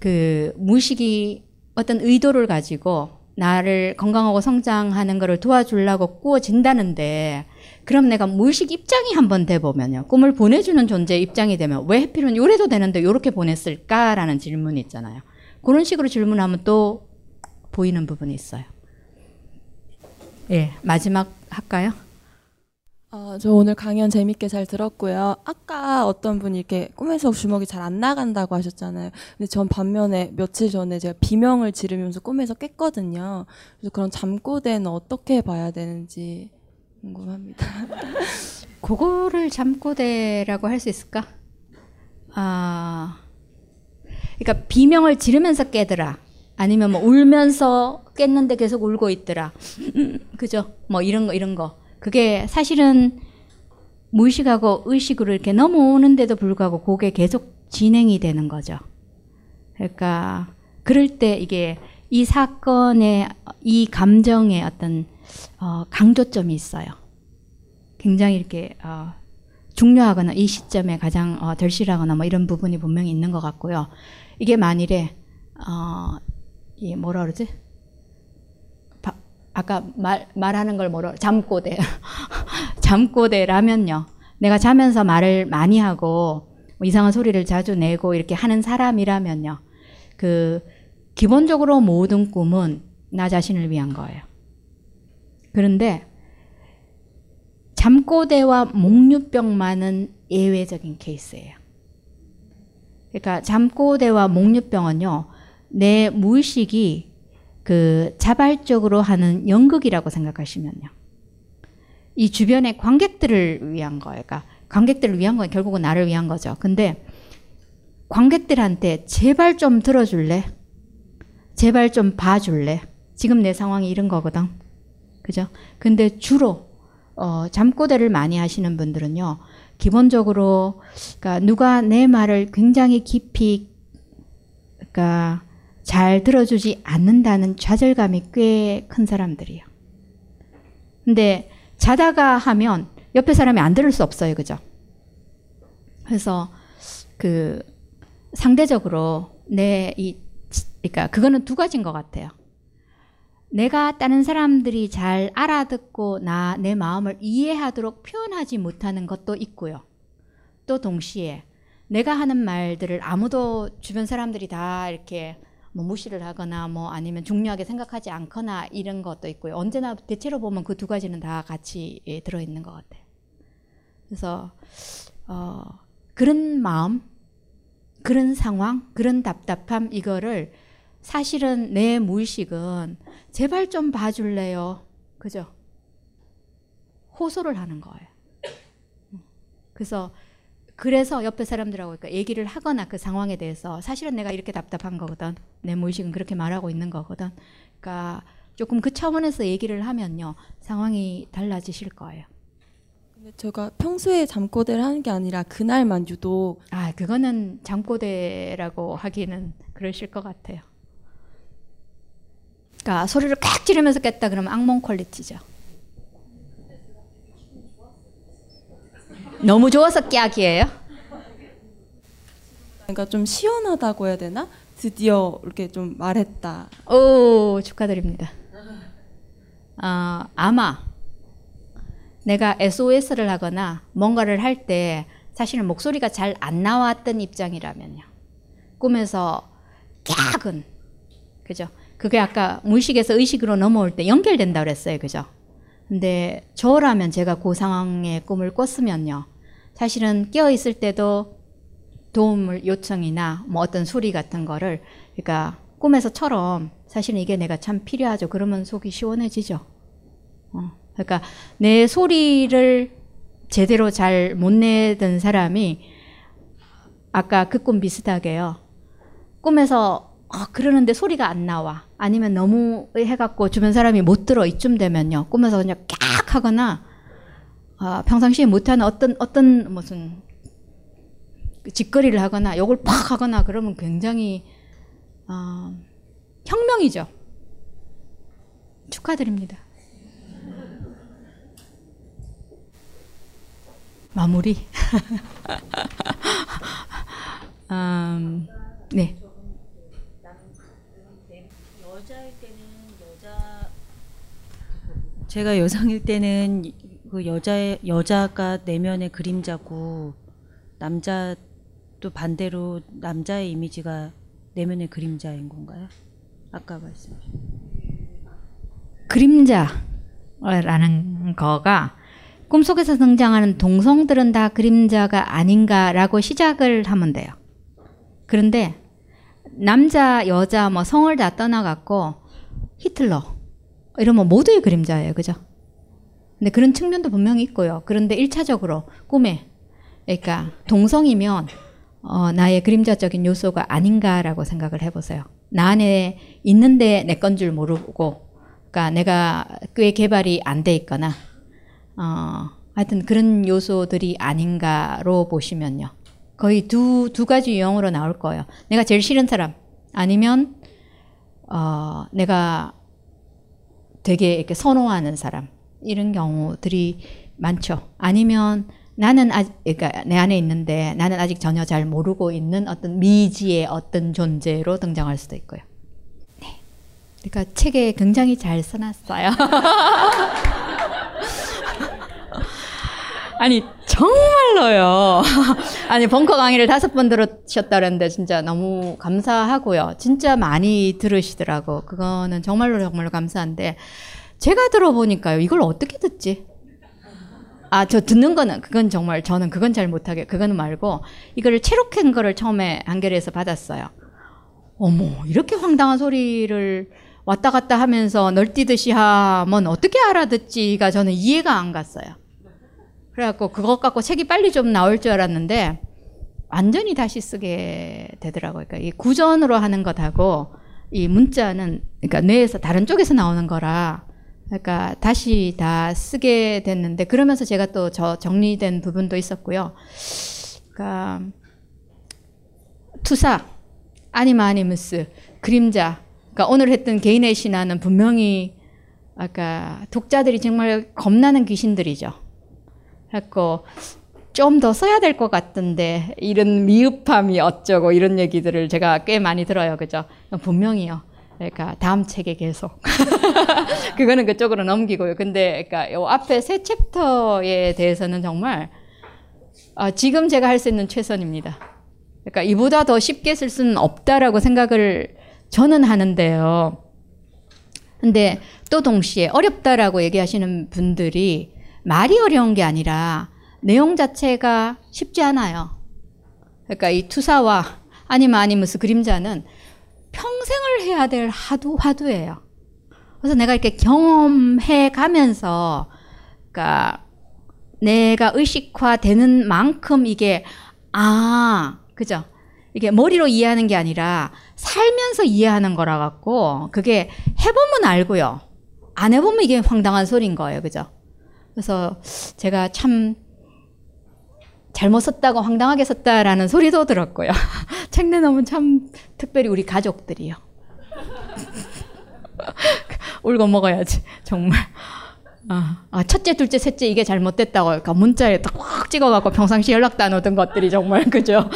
그 무의식이 어떤 의도를 가지고 나를 건강하고 성장하는 것을 도와주려고 꾸어진다는데, 그럼 내가 무의식 입장이 한번 돼보면요, 꿈을 보내주는 존재의 입장이 되면 왜 해필은 요래도 되는데 요렇게 보냈을까라는 질문이 있잖아요. 그런 식으로 질문하면 또 보이는 부분이 있어요. 예, 마지막 할까요? 저 오늘 강연 재밌게 잘 들었고요. 아까 어떤 분이 이렇게 꿈에서 주먹이 잘 안 나간다고 하셨잖아요. 근데 전 반면에 며칠 전에 제가 비명을 지르면서 꿈에서 깼거든요. 그래서 그런 잠꼬대는 어떻게 봐야 되는지 궁금합니다. 그거를 잠꼬대라고 할 수 있을까? 그러니까 비명을 지르면서 깨더라. 아니면 뭐 울면서 깼는데 계속 울고 있더라. 그죠? 뭐 이런 거. 그게 사실은 무의식하고 의식으로 이렇게 넘어오는데도 불구하고 그게 계속 진행이 되는 거죠. 그러니까 그럴 때 이게 이 사건의 이 감정의 어떤 강조점이 있어요. 굉장히 이렇게 중요하거나 이 시점에 가장 절실하거나 뭐 이런 부분이 분명히 있는 것 같고요. 이게 만일에 이 뭐라 그러지? 아까 말하는 걸 뭐라 잠꼬대 잠꼬대라면요. 내가 자면서 말을 많이 하고 뭐 이상한 소리를 자주 내고 이렇게 하는 사람이라면요. 그 기본적으로 모든 꿈은 나 자신을 위한 거예요. 그런데 잠꼬대와 목류병만은 예외적인 케이스예요. 그러니까 잠꼬대와 목류병은요. 내 무의식이 그 자발적으로 하는 연극이라고 생각하시면요. 이 주변의 관객들을 위한 거예요. 그러니까 관객들을 위한 건 결국은 나를 위한 거죠. 근데 관객들한테 제발 좀 들어줄래? 제발 좀 봐줄래? 지금 내 상황이 이런 거거든. 그죠? 근데 주로 잠꼬대를 많이 하시는 분들은요. 기본적으로 그러니까 누가 내 말을 굉장히 깊이 그러니까 잘 들어주지 않는다는 좌절감이 꽤 큰 사람들이에요. 근데 자다가 하면 옆에 사람이 안 들을 수 없어요. 그죠? 그래서 그 상대적으로 그러니까 그거는 두 가지인 것 같아요. 내가 다른 사람들이 잘 알아듣고 내 마음을 이해하도록 표현하지 못하는 것도 있고요. 또 동시에 내가 하는 말들을 아무도 주변 사람들이 다 이렇게 뭐 무시를 하거나 뭐 아니면 중요하게 생각하지 않거나 이런 것도 있고요. 언제나 대체로 보면 그 두 가지는 다 같이 들어있는 것 같아요. 그래서 그런 마음, 그런 상황, 그런 답답함 이거를 사실은 내 무의식은 제발 좀 봐줄래요. 그죠? 호소를 하는 거예요. 그래서 옆에 사람들하고 얘기를 하거나 그 상황에 대해서 사실은 내가 이렇게 답답한 거거든. 내 무의식은 그렇게 말하고 있는 거거든. 그러니까 조금 그 차원에서 얘기를 하면요. 상황이 달라지실 거예요. 근데 제가 평소에 잠꼬대를 하는 게 아니라 그날만 유독. 그거는 잠꼬대라고 하기는 그러실 것 같아요. 그러니까 소리를 꽉 지르면서 깼다 그러면 악몽 퀄리티죠. 너무 좋아서 깨악이에요? 그러니까 좀 시원하다고 해야 되나? 드디어 이렇게 좀 말했다. 오, 축하드립니다. 아마 내가 SOS를 하거나 뭔가를 할 때 사실은 목소리가 잘 안 나왔던 입장이라면요. 꿈에서 깨악은 그죠? 그게 아까 무의식에서 의식으로 넘어올 때 연결된다 그랬어요. 그죠? 근데 저라면 제가 그 상황에 꿈을 꿨으면요. 사실은 깨어있을 때도 도움을 요청이나 뭐 어떤 소리 같은 거를 그러니까 꿈에서처럼 사실은 이게 내가 참 필요하죠. 그러면 속이 시원해지죠. 그러니까 내 소리를 제대로 잘 못 내던 사람이 아까 그 꿈 비슷하게요. 꿈에서 그러는데 소리가 안 나와. 아니면 너무 해갖고 주변 사람이 못 들어 이쯤 되면요. 꿈에서 그냥 깍 하거나 평상시에 못하는 어떤 무슨 짓거리를 하거나 욕을 팍 하거나 그러면 굉장히 혁명이죠. 축하드립니다. 마무리. 네. 제가 여성일 때는 그 여자가 내면의 그림자고 남자도 반대로 남자의 이미지가 내면의 그림자인 건가요? 아까 말씀하신 그림자라는 거가 꿈속에서 등장하는 동성들은 다 그림자가 아닌가라고 시작을 하면 돼요. 그런데 남자, 여자 뭐 성을 다 떠나갖고 히틀러 이러면 모두의 그림자예요. 그죠? 근데 그런 측면도 분명히 있고요. 그런데 일차적으로 꿈에, 그러니까 동성이면, 나의 그림자적인 요소가 아닌가라고 생각을 해보세요. 나 안에 있는데 내 건 줄 모르고, 그러니까 내가 꽤 개발이 안 돼 있거나, 하여튼 그런 요소들이 아닌가로 보시면요. 거의 두 가지 유형으로 나올 거예요. 내가 제일 싫은 사람, 아니면, 내가 되게 이렇게 선호하는 사람 이런 경우들이 많죠. 아니면 나는 아직, 그러니까 내 안에 있는데 나는 아직 전혀 잘 모르고 있는 어떤 미지의 어떤 존재로 등장할 수도 있고요. 네. 그러니까 책에 굉장히 잘 써놨어요. 아니 정말로요. 아니 벙커 강의를 5번 들으셨다는데 진짜 너무 감사하고요. 진짜 많이 들으시더라고. 그거는 정말로 정말로 감사한데 제가 들어보니까요. 이걸 어떻게 듣지? 아, 저 듣는 거는 그건 정말 저는 그건 잘 못하게 그거는 말고 이거를 체록한 거를 처음에 한겨레에서 받았어요. 어머 이렇게 황당한 소리를 왔다 갔다 하면서 널뛰듯이 하면 어떻게 알아듣지가 저는 이해가 안 갔어요. 그래갖고 그것 갖고 책이 빨리 좀 나올 줄 알았는데 완전히 다시 쓰게 되더라고요. 그러니까 이 구전으로 하는 것하고 이 문자는 그러니까 뇌에서 다른 쪽에서 나오는 거라 그러니까 다시 다 쓰게 됐는데 그러면서 제가 또 저 정리된 부분도 있었고요. 그러니까 투사, 아니마니무스, 그림자. 그러니까 오늘 했던 개인의 신화는 분명히 아까 독자들이 정말 겁나는 귀신들이죠. 그래서 좀 더 써야 될 것 같은데 이런 미흡함이 어쩌고 이런 얘기들을 제가 꽤 많이 들어요, 그죠? 분명히요. 그러니까 다음 책에 계속 그거는 그쪽으로 넘기고요. 근데 그러니까 요 앞에 세 챕터에 대해서는 정말 지금 제가 할 수 있는 최선입니다. 그러니까 이보다 더 쉽게 쓸 수는 없다라고 생각을 저는 하는데요. 근데 또 동시에 어렵다라고 얘기하시는 분들이 말이 어려운 게 아니라 내용 자체가 쉽지 않아요. 그러니까 이 투사와 아니마니무스 그림자는 평생을 해야 될 화두예요. 그래서 내가 이렇게 경험해 가면서, 그러니까 내가 의식화되는 만큼 이게, 그죠? 이게 머리로 이해하는 게 아니라 살면서 이해하는 거라 갖고, 그게 해보면 알고요. 안 해보면 이게 황당한 소리인 거예요. 그죠? 그래서 제가 참, 잘못 썼다고 황당하게 썼다라는 소리도 들었고요. 책 내놓으면 참 특별히 우리 가족들이요. 울고 먹어야지 정말. 첫째, 둘째, 셋째 이게 잘못됐다고 그러니까 문자에 딱 확 찍어갖고 평상시 연락도 안 오던 것들이 정말 그죠?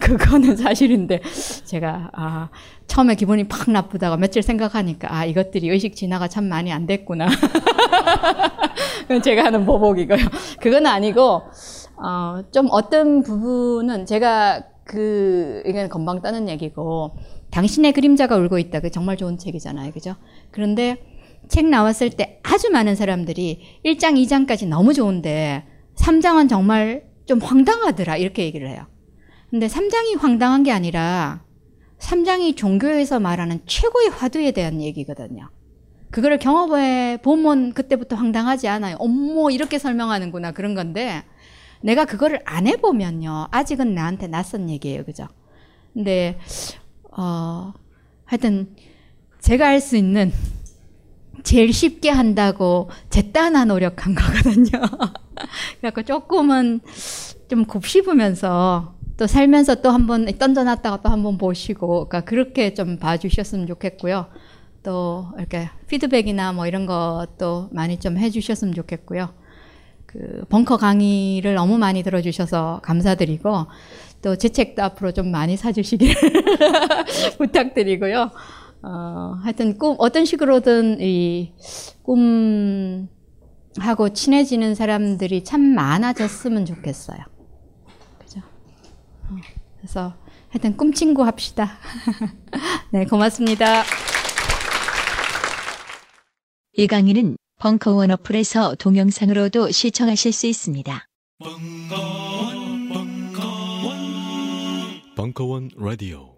그거는 사실인데 제가 처음에 기분이 팍 나쁘다가 며칠 생각하니까 이것들이 의식 진화가 참 많이 안 됐구나. 그건 제가 하는 보복이고요. 그건 아니고 좀 어떤 부분은 제가 이건 건방 떠는 얘기고 당신의 그림자가 울고 있다. 그 정말 좋은 책이잖아요. 그죠? 그런데 책 나왔을 때 아주 많은 사람들이 1장, 2장까지 너무 좋은데 3장은 정말 좀 황당하더라. 이렇게 얘기를 해요. 근데 3장이 황당한 게 아니라 3장이 종교에서 말하는 최고의 화두에 대한 얘기거든요. 그거를 경험해 보면 그때부터 황당하지 않아요. 어머, 이렇게 설명하는구나. 그런 건데 내가 그거를 안 해보면요. 아직은 나한테 낯선 얘기예요. 그죠? 근데, 하여튼, 제가 할 수 있는 제일 쉽게 한다고 재단아 노력한 거거든요. 그래서 조금은 좀 곱씹으면서 또 살면서 또 한 번 던져놨다가 또 한 번 보시고, 그러니까 그렇게 좀 봐주셨으면 좋겠고요. 또 이렇게 피드백이나 뭐 이런 것도 많이 좀 해주셨으면 좋겠고요. 벙커 강의를 너무 많이 들어주셔서 감사드리고 또 제 책도 앞으로 좀 많이 사주시기를 부탁드리고요. 하여튼 어떤 식으로든 이 꿈하고 친해지는 사람들이 참 많아졌으면 좋겠어요. 그죠? 그래서 하여튼 꿈친구 합시다. 네, 고맙습니다. 이 강의는 벙커원 어플에서 동영상으로도 시청하실 수 있습니다. 벙커원 라디오.